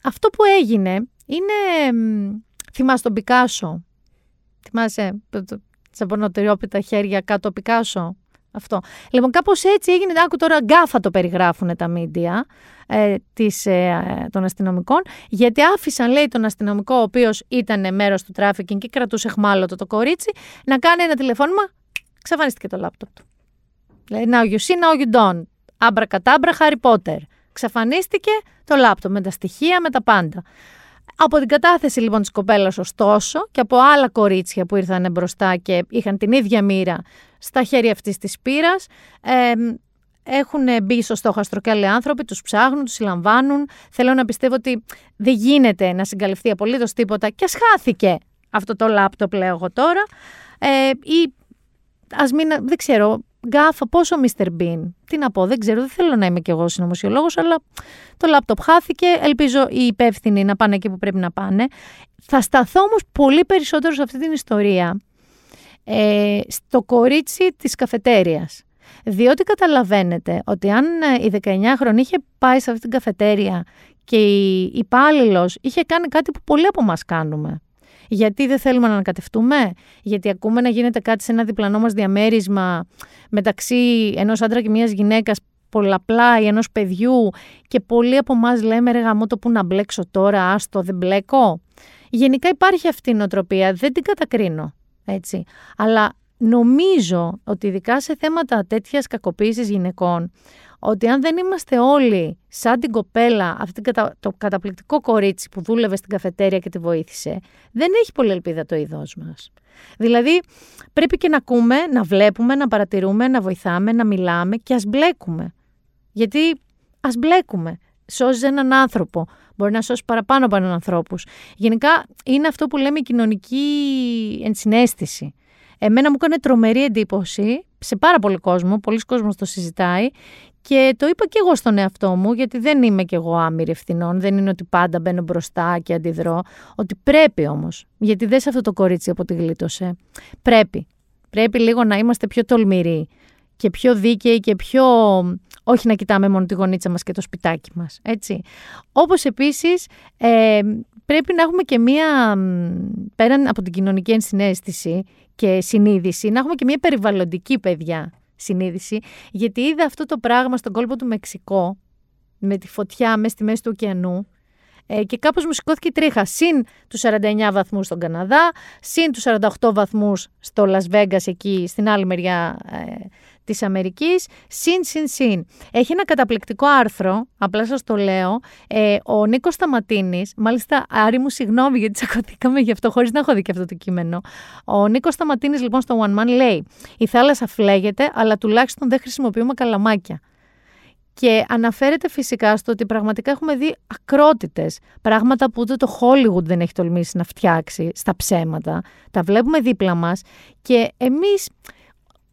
αυτό που έγινε είναι. Θυμάσαι τον Πικάσο? Θυμάσαι τσαμπονωτεριόπιτα χέρια κάτω Πικάσο? Αυτό. Λοιπόν, κάπως έτσι έγινε. Άκου τώρα, γκάφα το περιγράφουν τα μίντια των αστυνομικών, γιατί άφησαν, λέει, τον αστυνομικό, ο οποίος ήταν μέρος του τράφικινγκ και κρατούσε αιχμάλωτο το κορίτσι, να κάνει ένα τηλεφώνημα, ξαφανίστηκε το λάπτοπ του. Δηλαδή, now you see, now you don't. Άμπρα κατάμπρα, Χάρι Πότερ. Ξαφανίστηκε το λάπτοπ με τα στοιχεία, με τα πάντα. Από την κατάθεση λοιπόν της κοπέλας, ωστόσο, και από άλλα κορίτσια που ήρθαν μπροστά και είχαν την ίδια μοίρα στα χέρια αυτής της πείρας, έχουν μπει στο στόχαστρο και άλλοι άνθρωποι, τους ψάχνουν, τους συλλαμβάνουν. Θέλω να πιστεύω ότι δεν γίνεται να συγκαλυφθεί απολύτως τίποτα και ας χάθηκε αυτό το λάπτοπ, λέω εγώ τώρα. Ή ας μην, δεν ξέρω, γκάφα, πόσο Mr. Bean, τι να πω, δεν ξέρω, δεν θέλω να είμαι κι εγώ συνωμοσιολόγος, αλλά το λάπτοπ χάθηκε, ελπίζω οι υπεύθυνοι να πάνε εκεί που πρέπει να πάνε. Θα σταθώ όμως πολύ περισσότερο σε αυτή την ιστορία, στο κορίτσι της καφετέριας, διότι καταλαβαίνετε ότι αν η 19χρονη είχε πάει σε αυτή την καφετέρια και η υπάλληλος είχε κάνει κάτι που πολλοί από εμάς κάνουμε, γιατί δεν θέλουμε να ανακατευτούμε, γιατί ακούμε να γίνεται κάτι σε ένα διπλανό μας διαμέρισμα μεταξύ ενός άντρα και μιας γυναίκας, πολλαπλά, ή ενός παιδιού, και πολλοί από εμάς λέμε ρε γαμώτο που να μπλέξω τώρα, άστο δεν μπλέκω. Γενικά υπάρχει αυτή η νοοτροπία, δεν την κατακρίνω, έτσι. Αλλά νομίζω ότι ειδικά σε θέματα τέτοιας κακοποίησης γυναικών, ότι αν δεν είμαστε όλοι σαν την κοπέλα, αυτή το καταπληκτικό κορίτσι που δούλευε στην καφετέρια και τη βοήθησε, δεν έχει πολλή ελπίδα το είδος μας. Δηλαδή πρέπει και να ακούμε, να βλέπουμε, να παρατηρούμε, να βοηθάμε, να μιλάμε και ας μπλέκουμε. Γιατί ας μπλέκουμε. Σώζεις έναν άνθρωπο. Μπορεί να σώσει παραπάνω από έναν ανθρώπους. Γενικά είναι αυτό που λέμε η κοινωνική ενσυναίσθηση. Εμένα μου έκανε τρομερή εντύπωση σε πάρα πολύ κόσμο, πολλοί κόσμος το συζητάει και το είπα και εγώ στον εαυτό μου, γιατί δεν είμαι και εγώ άμυρη ευθυνών, δεν είναι ότι πάντα μπαίνω μπροστά και αντιδρώ, ότι πρέπει όμως, γιατί δεν σε αυτό το κορίτσι από τη γλίτωσε, πρέπει Πρέπει λίγο να είμαστε πιο τολμηροί και πιο δίκαιοι και πιο... όχι να κοιτάμε μόνο τη γωνίτσα μας και το σπιτάκι μας, έτσι. Όπως επίσης πρέπει να έχουμε και μία, πέραν από την κοινωνική ενσυναίσθηση και συνείδηση, να έχουμε και μία περιβαλλοντική, παιδιά, συνείδηση, γιατί είδα αυτό το πράγμα στον κόλπο του Μεξικό, με τη φωτιά μέσα στη μέση του ωκεανού, και κάπως μου σηκώθηκε η τρίχα, συν τους 49 βαθμούς στον Καναδά, συν τους 48 βαθμούς στο Las Vegas εκεί στην άλλη μεριά της Αμερικής, συν. Έχει ένα καταπληκτικό άρθρο, απλά σας το λέω, ο Νίκος Σταματίνης, μάλιστα Άρη μου συγγνώμη γιατί τσακωθήκαμε γι' αυτό χωρίς να έχω δει και αυτό το κείμενο. Ο Νίκος Σταματίνης λοιπόν στο One Man λέει «Η θάλασσα φλέγεται, αλλά τουλάχιστον δεν χρησιμοποιούμε καλαμάκια». Και αναφέρεται φυσικά στο ότι πραγματικά έχουμε δει ακρότητες, πράγματα που ούτε το Hollywood δεν έχει τολμήσει να φτιάξει στα ψέματα. Τα βλέπουμε δίπλα μας και εμείς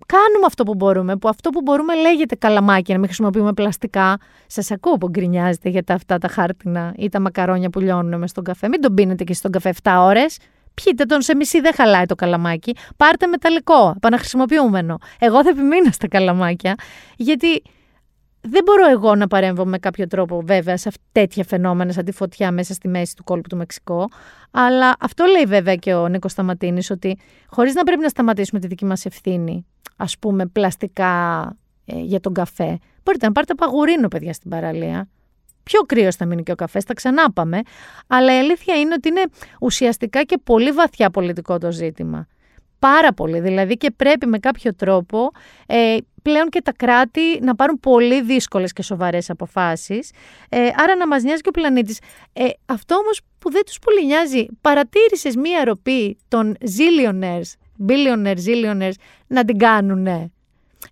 κάνουμε αυτό που μπορούμε, που αυτό που μπορούμε λέγεται καλαμάκια, να μην χρησιμοποιούμε πλαστικά. Σας ακούω που γκρινιάζετε για τα αυτά τα χάρτινα ή τα μακαρόνια που λιώνουν μες στον καφέ. Μην τον πίνετε και στον καφέ 7 ώρες. Πιείτε τον σε μισή, δεν χαλάει το καλαμάκι. Πάρτε μεταλλικό, επαναχρησιμοποιούμενο. Εγώ θα επιμείνω στα καλαμάκια, γιατί... δεν μπορώ εγώ να παρέμβω με κάποιο τρόπο βέβαια σε τέτοια φαινόμενα σαν τη φωτιά μέσα στη μέση του κόλπου του Μεξικό. Αλλά αυτό λέει βέβαια και ο Νίκος Σταματίνης, ότι χωρίς να πρέπει να σταματήσουμε τη δική μας ευθύνη, ας πούμε πλαστικά για τον καφέ, μπορείτε να πάρετε παγουρίνο παιδιά στην παραλία. Πιο κρύος θα μείνει και ο καφές, τα ξανά πάμε. Αλλά η αλήθεια είναι ότι είναι ουσιαστικά και πολύ βαθιά πολιτικό το ζήτημα. Πάρα πολύ, δηλαδή, και πρέπει με κάποιο τρόπο πλέον και τα κράτη να πάρουν πολύ δύσκολες και σοβαρές αποφάσεις, άρα να μας νοιάζει και ο πλανήτης. Αυτό όμως που δεν τους πολύ νοιάζει, παρατήρησες μία ροπή των billionaires να την κάνουνε.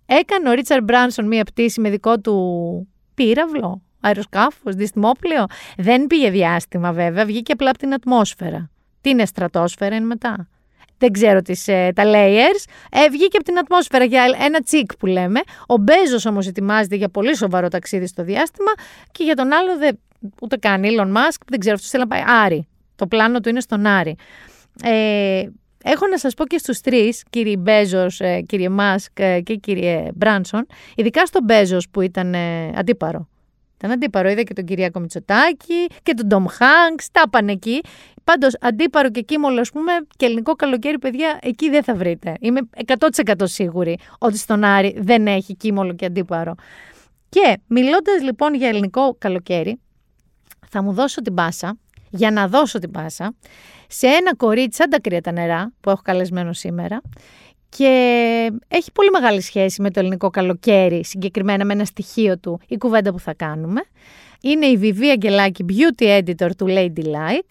Έκανε ο Ρίτσαρντ Μπράνσον μία πτήση με δικό του πύραυλο, αεροσκάφος, διστυμόπλαιο. Δεν πήγε διάστημα βέβαια, βγήκε απλά από την ατμόσφαιρα. Τι είναι στρατόσφαιρα, είναι μετά. Δεν ξέρω τα layers, βγήκε από την ατμόσφαιρα για ένα τσικ που λέμε. Ο Μπέζος όμως ετοιμάζεται για πολύ σοβαρό ταξίδι στο διάστημα και για τον άλλο ούτε καν Elon Musk, δεν ξέρω αυτός θέλει να πάει Άρη. Το πλάνο του είναι στον Άρη. Έχω να σας πω και στους τρεις, κύριε Μπέζος, κύριε Μάσκ και κύριε Μπράνσον, ειδικά στον Μπέζος που ήταν αντίπαρο. Ήταν αντίπαρο, είδα και τον Κυριάκο Μητσοτάκη και τον Ντομ Χάνκς, τα πάνε εκεί. Πάντως, αντίπαρο και Κίμολο, ας πούμε, και ελληνικό καλοκαίρι, παιδιά, εκεί δεν θα βρείτε. Είμαι 100% σίγουρη ότι στον Άρη δεν έχει Κίμολο και αντίπαρο. Και μιλώντας λοιπόν για ελληνικό καλοκαίρι, θα μου δώσω την πάσα, για να δώσω την πάσα, σε ένα κορίτσι σαν τα κρύα τα νερά που έχω καλεσμένο σήμερα. Και έχει πολύ μεγάλη σχέση με το ελληνικό καλοκαίρι, συγκεκριμένα με ένα στοιχείο του, η κουβέντα που θα κάνουμε. Είναι η Βιβί Αγγελάκη, beauty editor του Ladylike,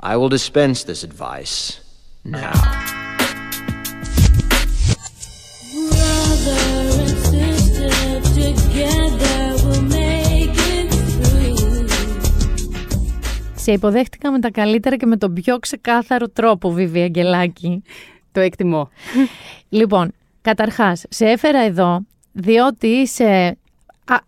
I will dispense this advice now. Brother and sister, together we'll make it through. Σε υποδέχτηκα με τα καλύτερα και με τον πιο ξεκάθαρο τρόπο, Βιβί Αγγελάκη. Το εκτιμώ. Λοιπόν, καταρχάς, σε έφερα εδώ διότι είσαι...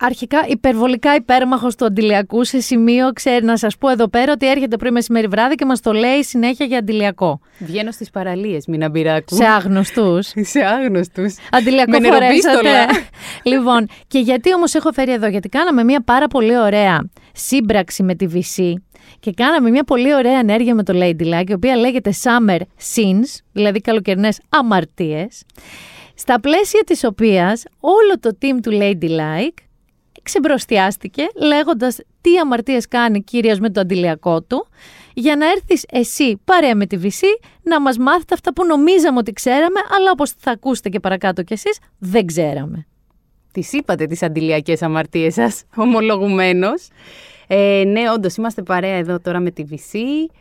αρχικά υπερβολικά υπέρμαχος του αντιλιακού σε σημείο, να σας πω εδώ πέρα ότι έρχεται πρωί μεσημέρι βράδυ και μας το λέει συνέχεια για αντιλιακό. Βγαίνω στις παραλίες, μην αμπειράκου. Σε άγνωστους. Σε άγνωστους. Αντιλιακό φορέσατε. Λοιπόν, και γιατί όμως έχω φέρει εδώ, γιατί κάναμε μια πάρα πολύ ωραία σύμπραξη με τη Vichy και κάναμε μια πολύ ωραία ενέργεια με το Ladylike, η οποία λέγεται Summer Sins, δηλαδή καλοκαιρινές αμαρτίες, στα πλαίσια της οποίας όλο το team του Ladylike ξεμπροστιάστηκε λέγοντας τι αμαρτίες κάνει κυρίως με το αντιλιακό του, για να έρθεις εσύ παρέα με τη Vichy να μας μάθετε αυτά που νομίζαμε ότι ξέραμε, αλλά όπως θα ακούσετε και παρακάτω κι εσείς, δεν ξέραμε. Τις είπατε τις αντιλιακές αμαρτίες σας, ομολογουμένως. Ναι, όντως είμαστε παρέα εδώ τώρα με τη Vichy,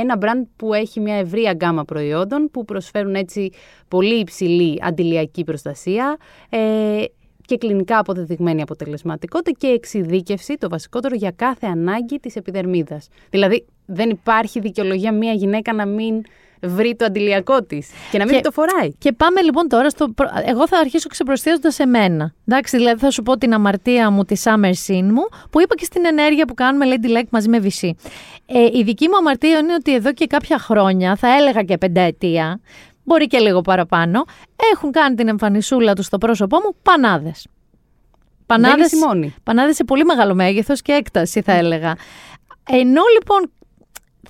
ένα μπραντ που έχει μια ευρία γκάμα προϊόντων που προσφέρουν έτσι πολύ υψηλή αντιλιακή προστασία και κλινικά αποδεδειγμένη αποτελεσματικότητα και εξειδίκευση, το βασικότερο, για κάθε ανάγκη της επιδερμίδας. Δηλαδή, δεν υπάρχει δικαιολογία μια γυναίκα να μην βρει το αντιλιακό της και να μην το φοράει. Και πάμε λοιπόν τώρα στο. Εγώ θα αρχίσω ξεπροστιάζοντας εμένα. Εντάξει, δηλαδή θα σου πω την αμαρτία μου, τη summer scene μου, που είπα και στην ενέργεια που κάνουμε Ladylike μαζί με Vichy. Η δική μου αμαρτία είναι ότι εδώ και κάποια χρόνια, θα έλεγα και 5 ετία, μπορεί και λίγο παραπάνω, έχουν κάνει την εμφανισούλα τους στο πρόσωπό μου πανάδες. Πανάδες σε πολύ μεγάλο μέγεθος και έκταση, θα έλεγα. Ενώ λοιπόν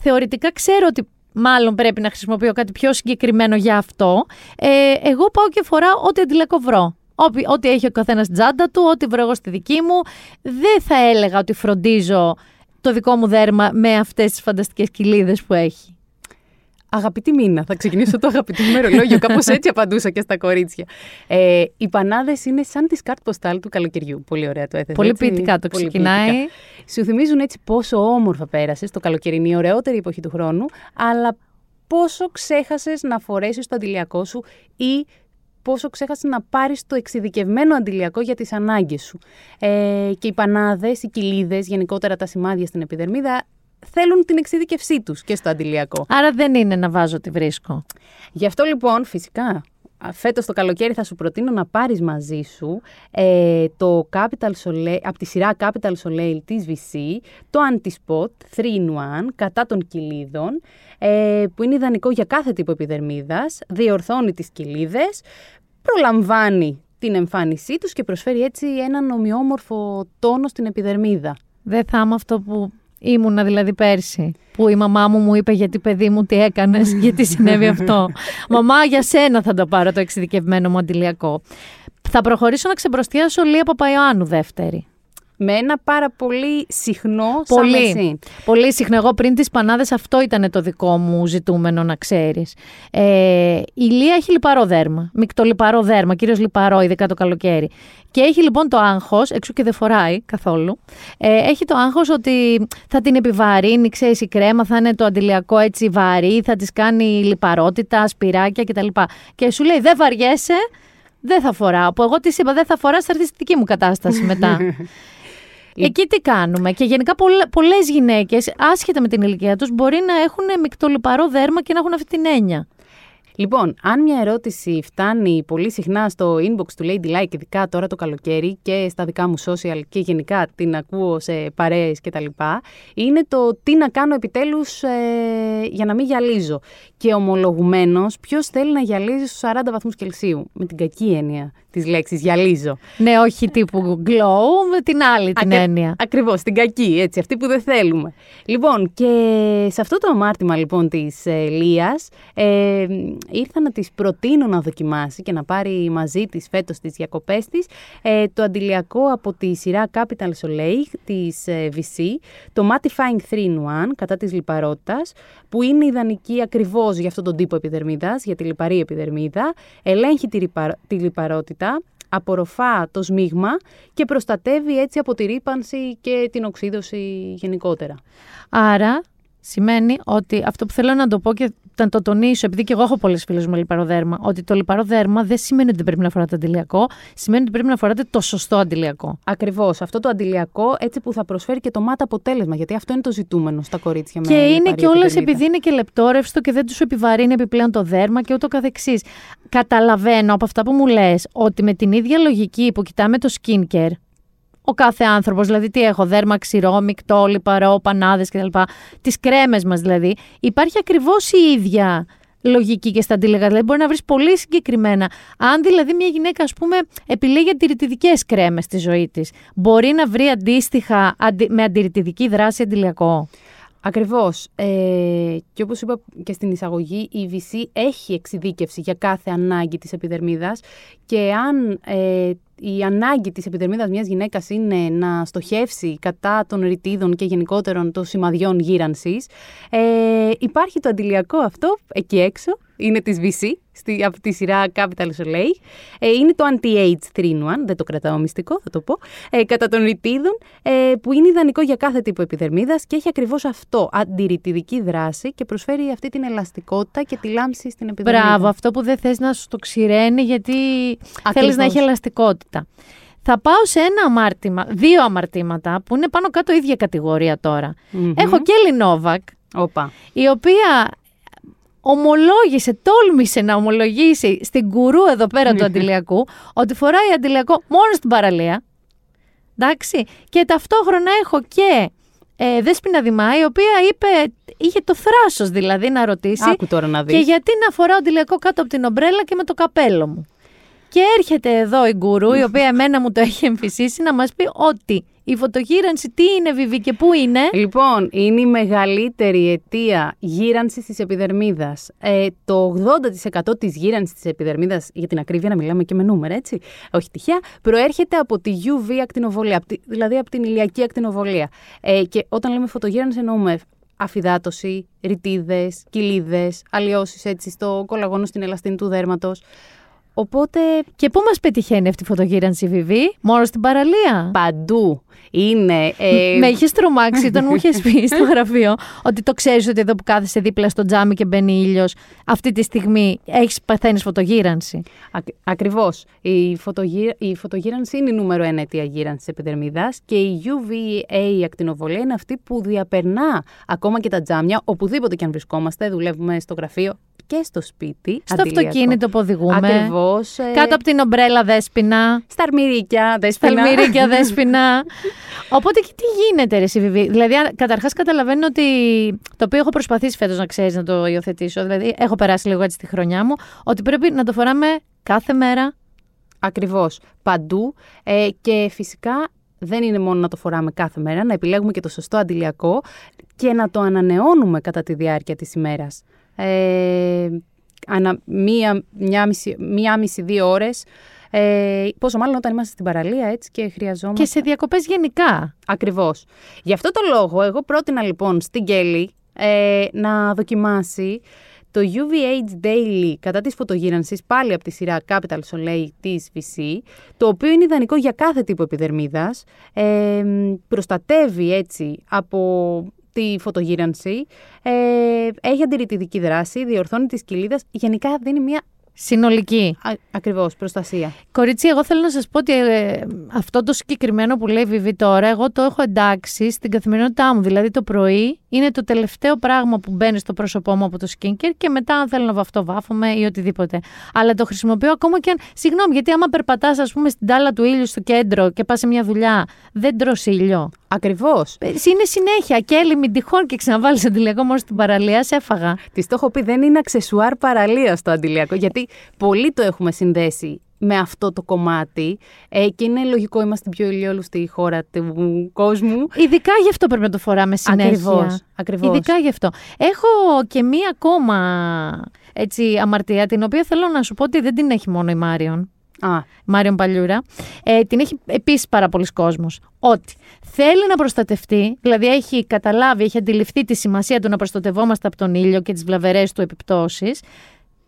θεωρητικά ξέρω ότι μάλλον πρέπει να χρησιμοποιώ κάτι πιο συγκεκριμένο για αυτό, εγώ πάω και φοράω ό,τι αντιλιακό βρω. Ό,τι έχει ο καθένας τζάντα του, ό,τι βρω εγώ στη δική μου. Δεν θα έλεγα ότι φροντίζω το δικό μου δέρμα με αυτές τις φανταστικές κοιλίδες που έχει. Αγαπητή Μίνα, θα ξεκινήσω το αγαπητή ημερολόγιο. Κάπως έτσι απαντούσα και στα κορίτσια. Οι πανάδες είναι σαν τις κάρτ ποστάλ του καλοκαιριού. Πολύ ωραία το έθεσε. Πολύ ποιητικά το ξεκινάει. Σου θυμίζουν έτσι πόσο όμορφα πέρασες το καλοκαιρινή, η ωραιότερη εποχή του χρόνου, αλλά πόσο ξέχασες να φορέσεις το αντιλιακό σου ή πόσο ξέχασες να πάρεις το εξειδικευμένο αντιλιακό για τις ανάγκες σου. Και οι πανάδες, οι κοιλίδες, γενικότερα τα σημάδια στην επιδερμίδα, θέλουν την εξειδικευσή τους και στο αντιλιακό. Άρα δεν είναι να βάζω ότι βρίσκω. Γι' αυτό λοιπόν φυσικά φέτος το καλοκαίρι θα σου προτείνω να πάρεις μαζί σου το Capital Soleil, από τη σειρά Capital Soleil της Vichy, το Anti-Spot 3 in 1 κατά των κοιλίδων, που είναι ιδανικό για κάθε τύπο επιδερμίδας, διορθώνει τις κοιλίδες, προλαμβάνει την εμφάνισή τους και προσφέρει έτσι έναν ομοιόμορφο τόνο στην επιδερμίδα. Δεν θα είμαι αυτό που ήμουνα δηλαδή πέρσι, που η μαμά μου μου είπε γιατί παιδί μου τι έκανες, γιατί συνέβη αυτό. Μαμά, για σένα θα το πάρω το εξειδικευμένο μου αντιλιακό. Θα προχωρήσω να ξεμπροστιάσω Λία Παπαϊωάννου δεύτερη. Με ένα πάρα πολύ συχνό σαμεσίν. Πολύ συχνό. Εγώ πριν τις πανάδες αυτό ήταν το δικό μου ζητούμενο, να ξέρεις. Η Λία έχει λιπαρό δέρμα. Μικτολιπαρό δέρμα, κυρίως λιπαρό, ειδικά το καλοκαίρι. Και έχει λοιπόν το άγχος, εξού και δεν φοράει καθόλου. Έχει το άγχος ότι θα την επιβαρύνει, ξέρεις, η κρέμα, θα είναι το αντιλιακό έτσι βαρύ, θα της κάνει λιπαρότητα, σπυράκια κτλ. Και σου λέει δεν βαριέσαι, δεν θα φοράω. Που εγώ της είπα δεν θα φοράς, θα έρθει στη δική μου κατάσταση μετά. Εκεί τι κάνουμε. Και γενικά πολλές γυναίκες, άσχετα με την ηλικία τους, μπορεί να έχουν μικτολιπαρό δέρμα και να έχουν αυτή την έννοια. Λοιπόν, αν μια ερώτηση φτάνει πολύ συχνά στο inbox του Ladylike, ειδικά τώρα το καλοκαίρι και στα δικά μου social και γενικά την ακούω σε παρέες κτλ., είναι το τι να κάνω επιτέλους για να μην γυαλίζω. Και ομολογουμένως, ποιος θέλει να γυαλίζει στους 40 βαθμούς Κελσίου, με την κακή έννοια της λέξης γυαλίζω. Ναι, όχι τύπου glow, με την άλλη την έννοια. Ακριβώς, την κακή, έτσι, αυτή που δεν θέλουμε. Λοιπόν, και σε αυτό το αμάρτημα λοιπόν της Λίας, ήρθα να της προτείνω να δοκιμάσει και να πάρει μαζί της φέτος τις διακοπές της το αντιλιακό από τη σειρά Capital Soleil της Vichy, το Mattifying 3 in 1 κατά της λιπαρότητας, που είναι ιδανική ακριβώς για αυτόν τον τύπο επιδερμίδας, για τη λιπαρή επιδερμίδα, ελέγχει τη λιπαρότητα, απορροφά το σμίγμα και προστατεύει έτσι από τη ρύπανση και την οξύδωση γενικότερα. Άρα σημαίνει ότι αυτό που θέλω να το πω και να το τονίσω, επειδή και εγώ έχω πολλές φίλες με λιπαρό δέρμα, ότι το λιπαρό δέρμα δεν σημαίνει ότι πρέπει να φοράτε αντιλιακό, σημαίνει ότι πρέπει να φοράτε το σωστό αντιλιακό. Ακριβώς. Αυτό το αντιλιακό έτσι που θα προσφέρει και το μάτα αποτέλεσμα, γιατί αυτό είναι το ζητούμενο στα κορίτσια με λιπαρή επιδερμίδα. Και είναι κιόλας επειδή είναι και λεπτόρευστο και δεν τους επιβαρύνει επιπλέον το δέρμα και ούτω καθεξής. Καταλαβαίνω από αυτά που μου λες ότι με την ίδια λογική που κοιτάμε το skincare. Ο κάθε άνθρωπος, δηλαδή τι έχω, δέρμα ξηρό, μεικτό, λιπαρό, πανάδες κτλ. Τις κρέμες μας δηλαδή. Υπάρχει ακριβώς η ίδια λογική και στα αντιλιακά. Δηλαδή μπορεί να βρεις πολύ συγκεκριμένα. Αν δηλαδή μια γυναίκα, ας πούμε, επιλέγει αντιρρητιδικές κρέμες στη ζωή της, μπορεί να βρει αντίστοιχα με αντιρρητιδική δράση αντιλιακό. Ακριβώς. Και όπως είπα και στην εισαγωγή, η Vichy έχει εξειδίκευση για κάθε ανάγκη της επιδερμίδας και αν η ανάγκη της επιδερμίδας μιας γυναίκας είναι να στοχεύσει κατά των ρητίδων και γενικότερων των σημαδιών γύρανσης. Υπάρχει το αντιλιακό αυτό εκεί έξω, είναι της Vichy, από τη σειρά Capital Soleil. Είναι το anti-age 3-in-1, δεν το κρατάω μυστικό, θα το πω, κατά των ρητίδων, που είναι ιδανικό για κάθε τύπο επιδερμίδας και έχει ακριβώς αυτό, αντιρρητιδική δράση και προσφέρει αυτή την ελαστικότητα και τη λάμψη στην επιδερμίδα. Μπράβο, αυτό που δεν θες να σου το ξηραίνει γιατί θέλεις να έχει ελαστικότητα. Θα πάω σε ένα αμάρτημα, δύο αμαρτήματα που είναι πάνω κάτω ίδια κατηγορία τώρα. Mm-hmm. Έχω και Λινόβακ, η οποία τόλμησε να ομολογήσει στην κουρού εδώ πέρα του αντιλιακού ότι φοράει αντιλιακό μόνο στην παραλία. Εντάξει. Και ταυτόχρονα έχω και Δέσποινα Δημάη, η οποία είχε το θράσος δηλαδή να ρωτήσει. Άκου τώρα να δεις. Και γιατί να φοράω αντιλιακό κάτω από την ομπρέλα και με το καπέλο μου. Και έρχεται εδώ η γκουρού, η οποία εμένα μου το έχει εμφυσίσει, να μας πει ότι η φωτογύρανση τι είναι, Βιβί, και πού είναι. Λοιπόν, είναι η μεγαλύτερη αιτία γύρανσης της επιδερμίδας. Το 80% της γύρανσης της επιδερμίδας, για την ακρίβεια να μιλάμε και με νούμερα, έτσι, όχι τυχαία, προέρχεται από τη UV ακτινοβολία, δηλαδή από την ηλιακή ακτινοβολία. Και όταν λέμε φωτογύρανση εννοούμε αφυδάτωση, ρητίδες, κοιλίδες, αλλοιώσεις έτσι στο κολαγόνο, στην ελαστίνη του δέρματος. Οπότε... Και πού μας πετυχαίνει αυτή η φωτογύρανση, Βιβί? Μόνο στην παραλία. Παντού. Είναι... Με είχες τρομάξει όταν μου είχες πει στο γραφείο ότι το ξέρεις ότι εδώ που κάθεσαι δίπλα στο τζάμι και μπαίνει ήλιος, αυτή τη στιγμή παθαίνεις φωτογύρανση. Ακριβώς. Η φωτογύρανση είναι η νούμερο 1 αιτία γύρανσης της επιδερμίδας και η UVA ακτινοβολία είναι αυτή που διαπερνά ακόμα και τα τζάμια, οπουδήποτε και αν βρισκόμαστε, δουλεύουμε στο γραφείο. Και στο σπίτι. Στο αυτοκίνητο που οδηγούμε. Ακριβώς. Κάτω από την ομπρέλα, Δέσποινα. Στα αρμυρίκια, Δέσποινα. Οπότε και τι γίνεται, ρε Βιβί? Δηλαδή, καταρχάς καταλαβαίνω ότι. Το οποίο έχω προσπαθήσει φέτος να ξέρεις να το υιοθετήσω. Δηλαδή, έχω περάσει λίγο έτσι τη χρονιά μου. Ότι πρέπει να το φοράμε κάθε μέρα. Ακριβώς. Παντού. Και φυσικά δεν είναι μόνο να το φοράμε κάθε μέρα. Να επιλέγουμε και το σωστό αντιλιακό και να το ανανεώνουμε κατά τη διάρκεια της ημέρας. Μία μισή-δύο ώρες. Πόσο μάλλον όταν είμαστε στην παραλία, έτσι, και χρειαζόμαστε. Και σε διακοπές γενικά. Ακριβώς. Γι' αυτό το λόγο, εγώ πρότεινα λοιπόν στην Κέλλη να δοκιμάσει το UVH Daily κατά της φωτογύρανσης, πάλι από τη σειρά Capital Soleil της Vichy, το οποίο είναι ιδανικό για κάθε τύπο επιδερμίδας. Προστατεύει έτσι από τη φωτογύρανση, έχει αντιρρητιδική δράση, διορθώνει τις κοιλίδες, γενικά δίνει μια συνολική ακριβώς προστασία. Κορίτσι, εγώ θέλω να σας πω ότι αυτό το συγκεκριμένο που λέει Βιβί τώρα, εγώ το έχω εντάξει στην καθημερινότητά μου. Δηλαδή το πρωί είναι το τελευταίο πράγμα που μπαίνει στο πρόσωπό μου από το skincare και μετά αν θέλω να βαφτώ βάφομαι ή οτιδήποτε. Αλλά το χρησιμοποιώ ακόμα και αν... Συγγνώμη, γιατί άμα περπατάς ας πούμε στην τάλα του ήλιου στο κέντρο και πας σε μια δουλειά, δεν τρως ήλιο. Ακριβώς. Είναι συνέχεια. Κέλλη, μην τυχόν και ξαναβάλεις αντιλιακό μόνο στην παραλία, σε έφαγα. Της το έχω πει, δεν είναι αξεσουάρ παραλίας το αντιλιακό, γιατί πολύ το έχουμε συνδέσει με αυτό το κομμάτι και είναι λογικό, είμαστε πιο ηλιόλουστη χώρα του κόσμου. Ειδικά γι' αυτό πρέπει να το φοράμε συνέχεια. Ακριβώς. Ειδικά γι' αυτό. Έχω και μία ακόμα έτσι, αμαρτία, την οποία θέλω να σου πω ότι δεν την έχει μόνο η Μάριον. Μάριον Παλιούρα. Την έχει επίσης πάρα πολλοί κόσμος. Ότι θέλει να προστατευτεί, δηλαδή έχει καταλάβει, έχει αντιληφθεί τη σημασία του να προστατευόμαστε από τον ήλιο και τις βλαβερές του επιπτώσεις.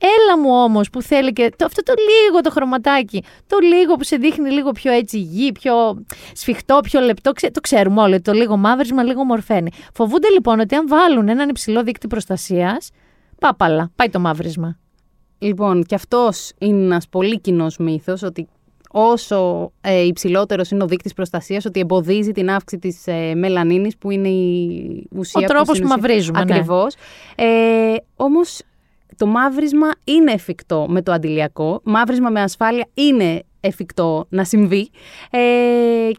Έλα μου όμως που θέλει και αυτό το λίγο το χρωματάκι, το λίγο που σε δείχνει λίγο πιο έτσι γη, πιο σφιχτό, πιο λεπτό, το ξέρουμε όλοι, το λίγο μαύρισμα, λίγο μορφαίνει. Φοβούνται λοιπόν ότι αν βάλουν έναν υψηλό δείκτη προστασίας, πάπαλα, πάει το μαύρισμα. Λοιπόν, και αυτός είναι ένας πολύ κοινός μύθος, ότι όσο υψηλότερος είναι ο δείκτης προστασίας, ότι εμποδίζει την αύξηση της μελανίνης, που είναι η ουσία... Ο τρόπος που μαυρίζουμε, ακριβώς. Ναι. Όμως το μαύρισμα είναι εφικτό με το αντιλιακό, μαύρισμα με ασφάλεια είναι εφικτό να συμβεί.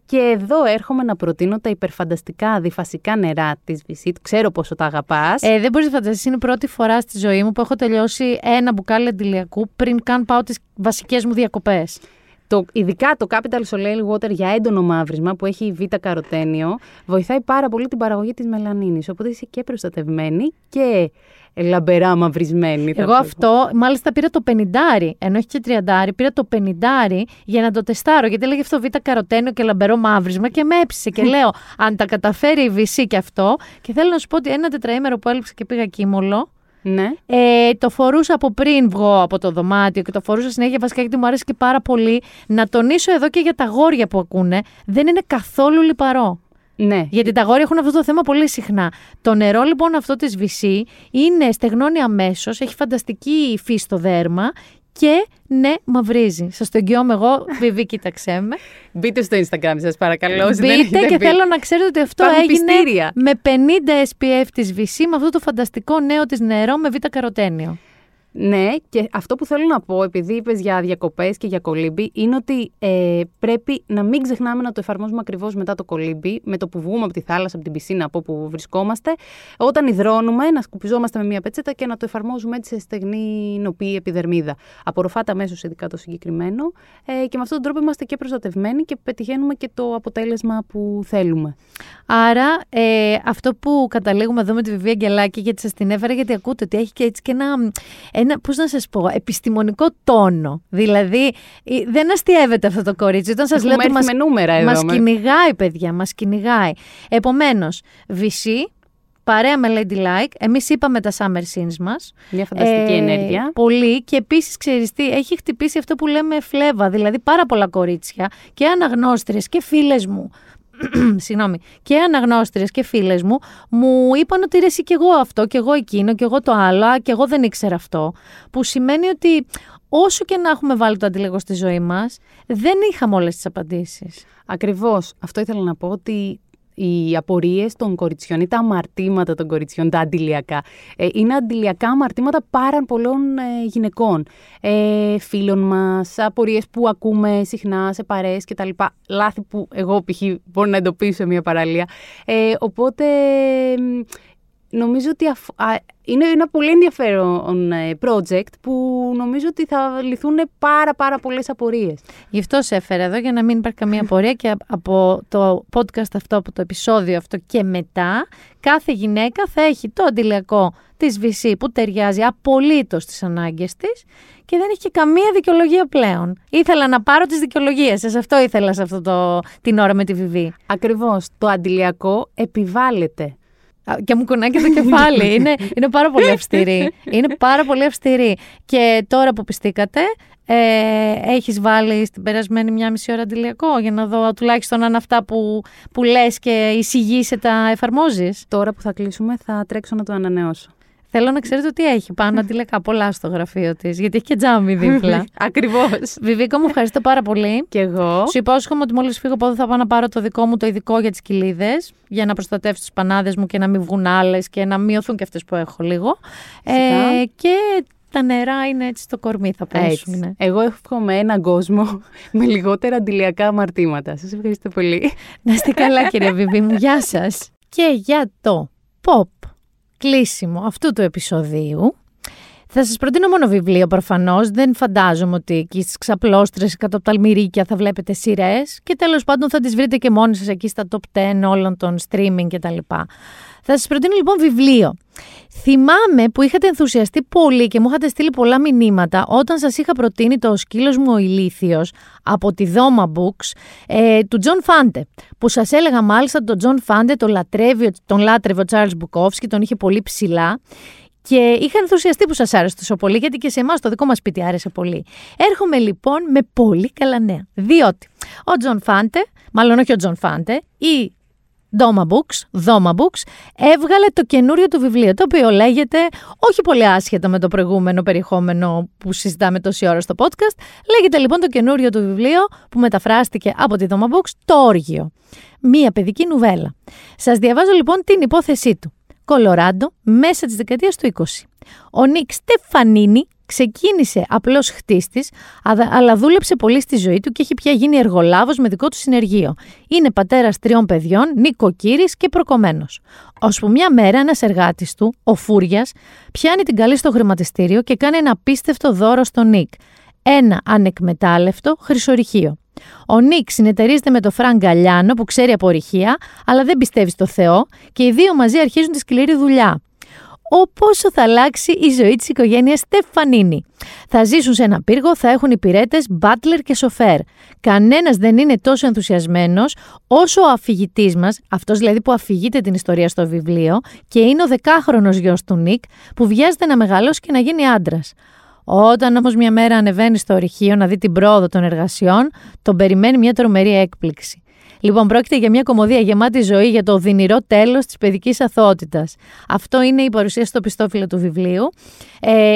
Και εδώ έρχομαι να προτείνω τα υπερφανταστικά διφασικά νερά της Vichy. Ξέρω πόσο τα αγαπάς. Δεν μπορείς να φανταστείς, είναι η πρώτη φορά στη ζωή μου που έχω τελειώσει ένα μπουκάλι αντιλιακού πριν καν πάω τις βασικές μου διακοπές. Ειδικά το Capital Soleil Water για έντονο μαύρισμα που έχει β-καροτένιο βοηθάει πάρα πολύ την παραγωγή της μελανίνης. Οπότε είσαι και προστατευμένη και λαμπερά μαυρισμένη. Εγώ αυτό μάλιστα πήρα το 50, ενώ έχει και 30, πήρα το 50 για να το τεστάρω. Γιατί λέγε αυτό β-καροτένιο και λαμπερό μαύρισμα και με έψησε. Και λέω, αν τα καταφέρει η Vichy και αυτό. Και θέλω να σου πω ότι ένα τετραήμερο που έλειψα και πήγα Κίμολο. Ναι. Το φορούσα από πριν βγω από το δωμάτιο και το φορούσα συνέχεια βασικά γιατί μου αρέσει και πάρα πολύ. Να τονίσω εδώ και για τα αγόρια που ακούνε, δεν είναι καθόλου λιπαρό. Ναι. Γιατί τα αγόρια έχουν αυτό το θέμα πολύ συχνά. Το νερό λοιπόν αυτό της Vichy είναι στεγνώνει αμέσως, έχει φανταστική υφή στο δέρμα. Και ναι, μαυρίζει. Σας το εγγυώμαι εγώ, Βιβί, κοίταξέ με. Μπείτε στο Instagram σας παρακαλώ. Μπείτε και θέλω να ξέρετε ότι αυτό έγινε με 50 SPF της Vichy, με αυτό το φανταστικό νέο της νερό με β-καροτένιο. Ναι, και αυτό που θέλω να πω, επειδή είπες για διακοπές και για κολύμπι, είναι ότι πρέπει να μην ξεχνάμε να το εφαρμόζουμε ακριβώς μετά το κολύμπι, με το που βγούμε από τη θάλασσα, από την πισίνα, από όπου βρισκόμαστε. Όταν υδρώνουμε, να σκουπιζόμαστε με μια πετσέτα και να το εφαρμόζουμε έτσι σε στεγνή νοπή επιδερμίδα. Απορροφάται αμέσως, ειδικά το συγκεκριμένο. Και με αυτόν τον τρόπο είμαστε και προστατευμένοι και πετυχαίνουμε και το αποτέλεσμα που θέλουμε. Άρα, αυτό που καταλήγουμε εδώ με τη Βιβί Αγγελάκη, γιατί σας την έφερα, γιατί ακούτε ότι έχει και έτσι και ένα, πώς να σας πω, επιστημονικό τόνο. Δηλαδή, δεν αστειεύεται αυτό το κορίτσι. Όταν σας λέω ότι μας κυνηγάει, παιδιά, μας κυνηγάει. Επομένως, Vichy, παρέα με Ladylike, εμείς είπαμε τα summer scenes μας. Μια φανταστική ενέργεια. Πολύ. Και επίσης, ξέρεις τι, έχει χτυπήσει αυτό που λέμε φλέβα. Δηλαδή, πάρα πολλά κορίτσια και αναγνώστριες και φίλες μου. Συγγνώμη, και αναγνώστριες και φίλες μου μου είπαν ότι ρε εσύ και εγώ αυτό και εγώ εκείνο και εγώ το άλλο και εγώ δεν ήξερα αυτό, που σημαίνει ότι όσο και να έχουμε βάλει το αντίλογο στη ζωή μας δεν είχαμε όλες τις απαντήσεις. Ακριβώς, αυτό ήθελα να πω, ότι οι απορίες των κοριτσιών ή τα αμαρτήματα των κοριτσιών, τα αντιλιακά, είναι αντιλιακά αμαρτήματα πάρα πολλών γυναικών, φίλων μας, απορίες που ακούμε συχνά σε παρέες και τα λοιπά, λάθη που εγώ π.χ. μπορώ να εντοπίσω σε μια παραλία. Οπότε νομίζω ότι είναι ένα πολύ ενδιαφέρον project που νομίζω ότι θα λυθούν πάρα πολλές απορίες. Γι' αυτό σε έφερα εδώ για να μην υπάρχει καμία απορία και από το podcast αυτό, από το επεισόδιο αυτό και μετά, κάθε γυναίκα θα έχει το αντιλιακό της Vichy που ταιριάζει απολύτως στις ανάγκες της και δεν έχει και καμία δικαιολογία πλέον. Ήθελα να πάρω τις δικαιολογίες σας, αυτό ήθελα σε αυτό την ώρα με τη Βιβί. Ακριβώς, το αντιλιακό επιβάλλεται. Και μου κουνάει και το κεφάλι. Είναι πάρα πολύ αυστηρή. Είναι πάρα πολύ αυστηρή. Και τώρα που πιστήκατε, έχεις βάλει στην περασμένη μια μισή ώρα αντιλιακό για να δω τουλάχιστον αν αυτά που λες και εισηγείσαι τα εφαρμόζεις. Τώρα που θα κλείσουμε, θα τρέξω να το ανανεώσω. Θέλω να ξέρετε ότι έχει πάνω αντιλιακά πολλά στο γραφείο της, γιατί έχει και τζάμι δίπλα. Ακριβώς. Βιβίκο, μου ευχαριστώ πάρα πολύ. Και εγώ. Σου υπόσχομαι ότι μόλις φύγω από εδώ θα πάω να πάρω το δικό μου το ειδικό για τις κοιλίδες, για να προστατεύσω τις πανάδες μου και να μην βγουν άλλες και να μειωθούν και αυτές που έχω λίγο. Και τα νερά είναι έτσι στο κορμί, θα πέσουν. Ναι. Εγώ εύχομαι έναν κόσμο με λιγότερα αντιλιακά αμαρτήματα. Σας ευχαριστώ πολύ. Να είστε καλά, κύριε Βιβί μου. Γεια σας. Και για το pop. Κλείσιμο αυτού του επεισοδίου. Θα σας προτείνω μόνο βιβλίο προφανώς. Δεν φαντάζομαι ότι εκεί στις ξαπλώστρες κάτω από τα αλμυρίκια θα βλέπετε σειρές και τέλος πάντων θα τις βρείτε και μόνοι σας εκεί στα top 10 όλων των streaming κτλ. Θα σας προτείνω λοιπόν βιβλίο. Θυμάμαι που είχατε ενθουσιαστεί πολύ και μου είχατε στείλει πολλά μηνύματα όταν σας είχα προτείνει το «Ο σκύλος μου ο ηλίθιος» από τη Doma Books του Τζον Φάντε, που σας έλεγα μάλιστα τον Τζον Φάντε τον λάτρευε ο Τσάρλς Μπουκόφσκι, τον είχε πολύ ψηλά. Και είχα ενθουσιαστεί που σας άρεσε τόσο πολύ, γιατί και σε εμάς το δικό μας σπίτι άρεσε πολύ. Έρχομαι λοιπόν με πολύ καλά νέα. Διότι ο Τζον Φάντε, μάλλον όχι ο Τζον Φάντε, η Doma Books, έβγαλε το καινούριο του βιβλίο, το οποίο λέγεται, όχι πολύ άσχετα με το προηγούμενο περιεχόμενο που συζητάμε τόση ώρα στο podcast, λέγεται λοιπόν το καινούριο του βιβλίο που μεταφράστηκε από τη Doma Books, το Όργιο. Μία παιδική νουβέλα. Σας διαβάζω λοιπόν την υπόθεσή του. Κολοράντο, μέσα της δεκαετίας του 20. Ο Νικ Στεφανίνι ξεκίνησε απλώς χτίστης, αλλά δούλεψε πολύ στη ζωή του και έχει πια γίνει εργολάβος με δικό του συνεργείο. Είναι πατέρας 3 παιδιών, νοικοκύρης και προκομμένος. Ως που μια μέρα ένας εργάτης του, ο Φούριας, πιάνει την καλή στο χρηματιστήριο και κάνει ένα απίστευτο δώρο στον Νικ. ένα ανεκμετάλλευτο χρυσορυχείο. Ο Νίκ συνεταιρίζεται με τον Φραν Γκαλιάνο που ξέρει από ορυχεία, αλλά δεν πιστεύει στο Θεό και οι δύο μαζί αρχίζουν τη σκληρή δουλειά. Πόσο θα αλλάξει η ζωή της οικογένειας Στεφανίνη. Θα ζήσουν σε ένα πύργο, θα έχουν υπηρέτες, μπάτλερ και σοφέρ. Κανένας δεν είναι τόσο ενθουσιασμένος όσο ο αφηγητής μας, αυτός δηλαδή που αφηγείται την ιστορία στο βιβλίο και είναι ο 10χρονος γιος του Νίκ που βιάζεται να μεγαλώσει και να γίνει άντρας. Όταν όμως μια μέρα ανεβαίνει στο ορυχείο να δει την πρόοδο των εργασιών, τον περιμένει μια τρομερή έκπληξη. Λοιπόν, πρόκειται για μια κωμωδία γεμάτη ζωή για το οδυνηρό τέλος της παιδικής αθωότητας. Αυτό είναι η παρουσία στο πιστόφυλλο του βιβλίου.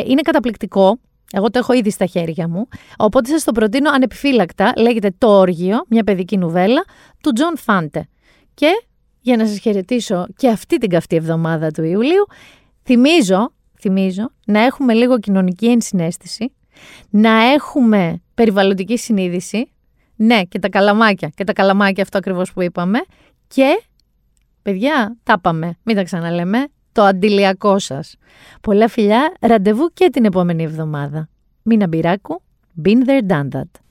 Είναι καταπληκτικό. Εγώ το έχω ήδη στα χέρια μου. Οπότε σας το προτείνω ανεπιφύλακτα. Λέγεται Το Όργιο, μια παιδική νουβέλα του Τζον Φάντε. Και για να σας χαιρετήσω και αυτή την καυτή εβδομάδα του Ιουλίου, θυμίζω να έχουμε λίγο κοινωνική ενσυναίσθηση, να έχουμε περιβαλλοντική συνείδηση. Ναι, και τα καλαμάκια. Και τα καλαμάκια, αυτό ακριβώς που είπαμε. Και, παιδιά, τα είπαμε. Μην τα ξαναλέμε. Το αντιλιακό σας. Πολλά φιλιά, ραντεβού και την επόμενη εβδομάδα. Μίνα Μπυράκου, been there, done that.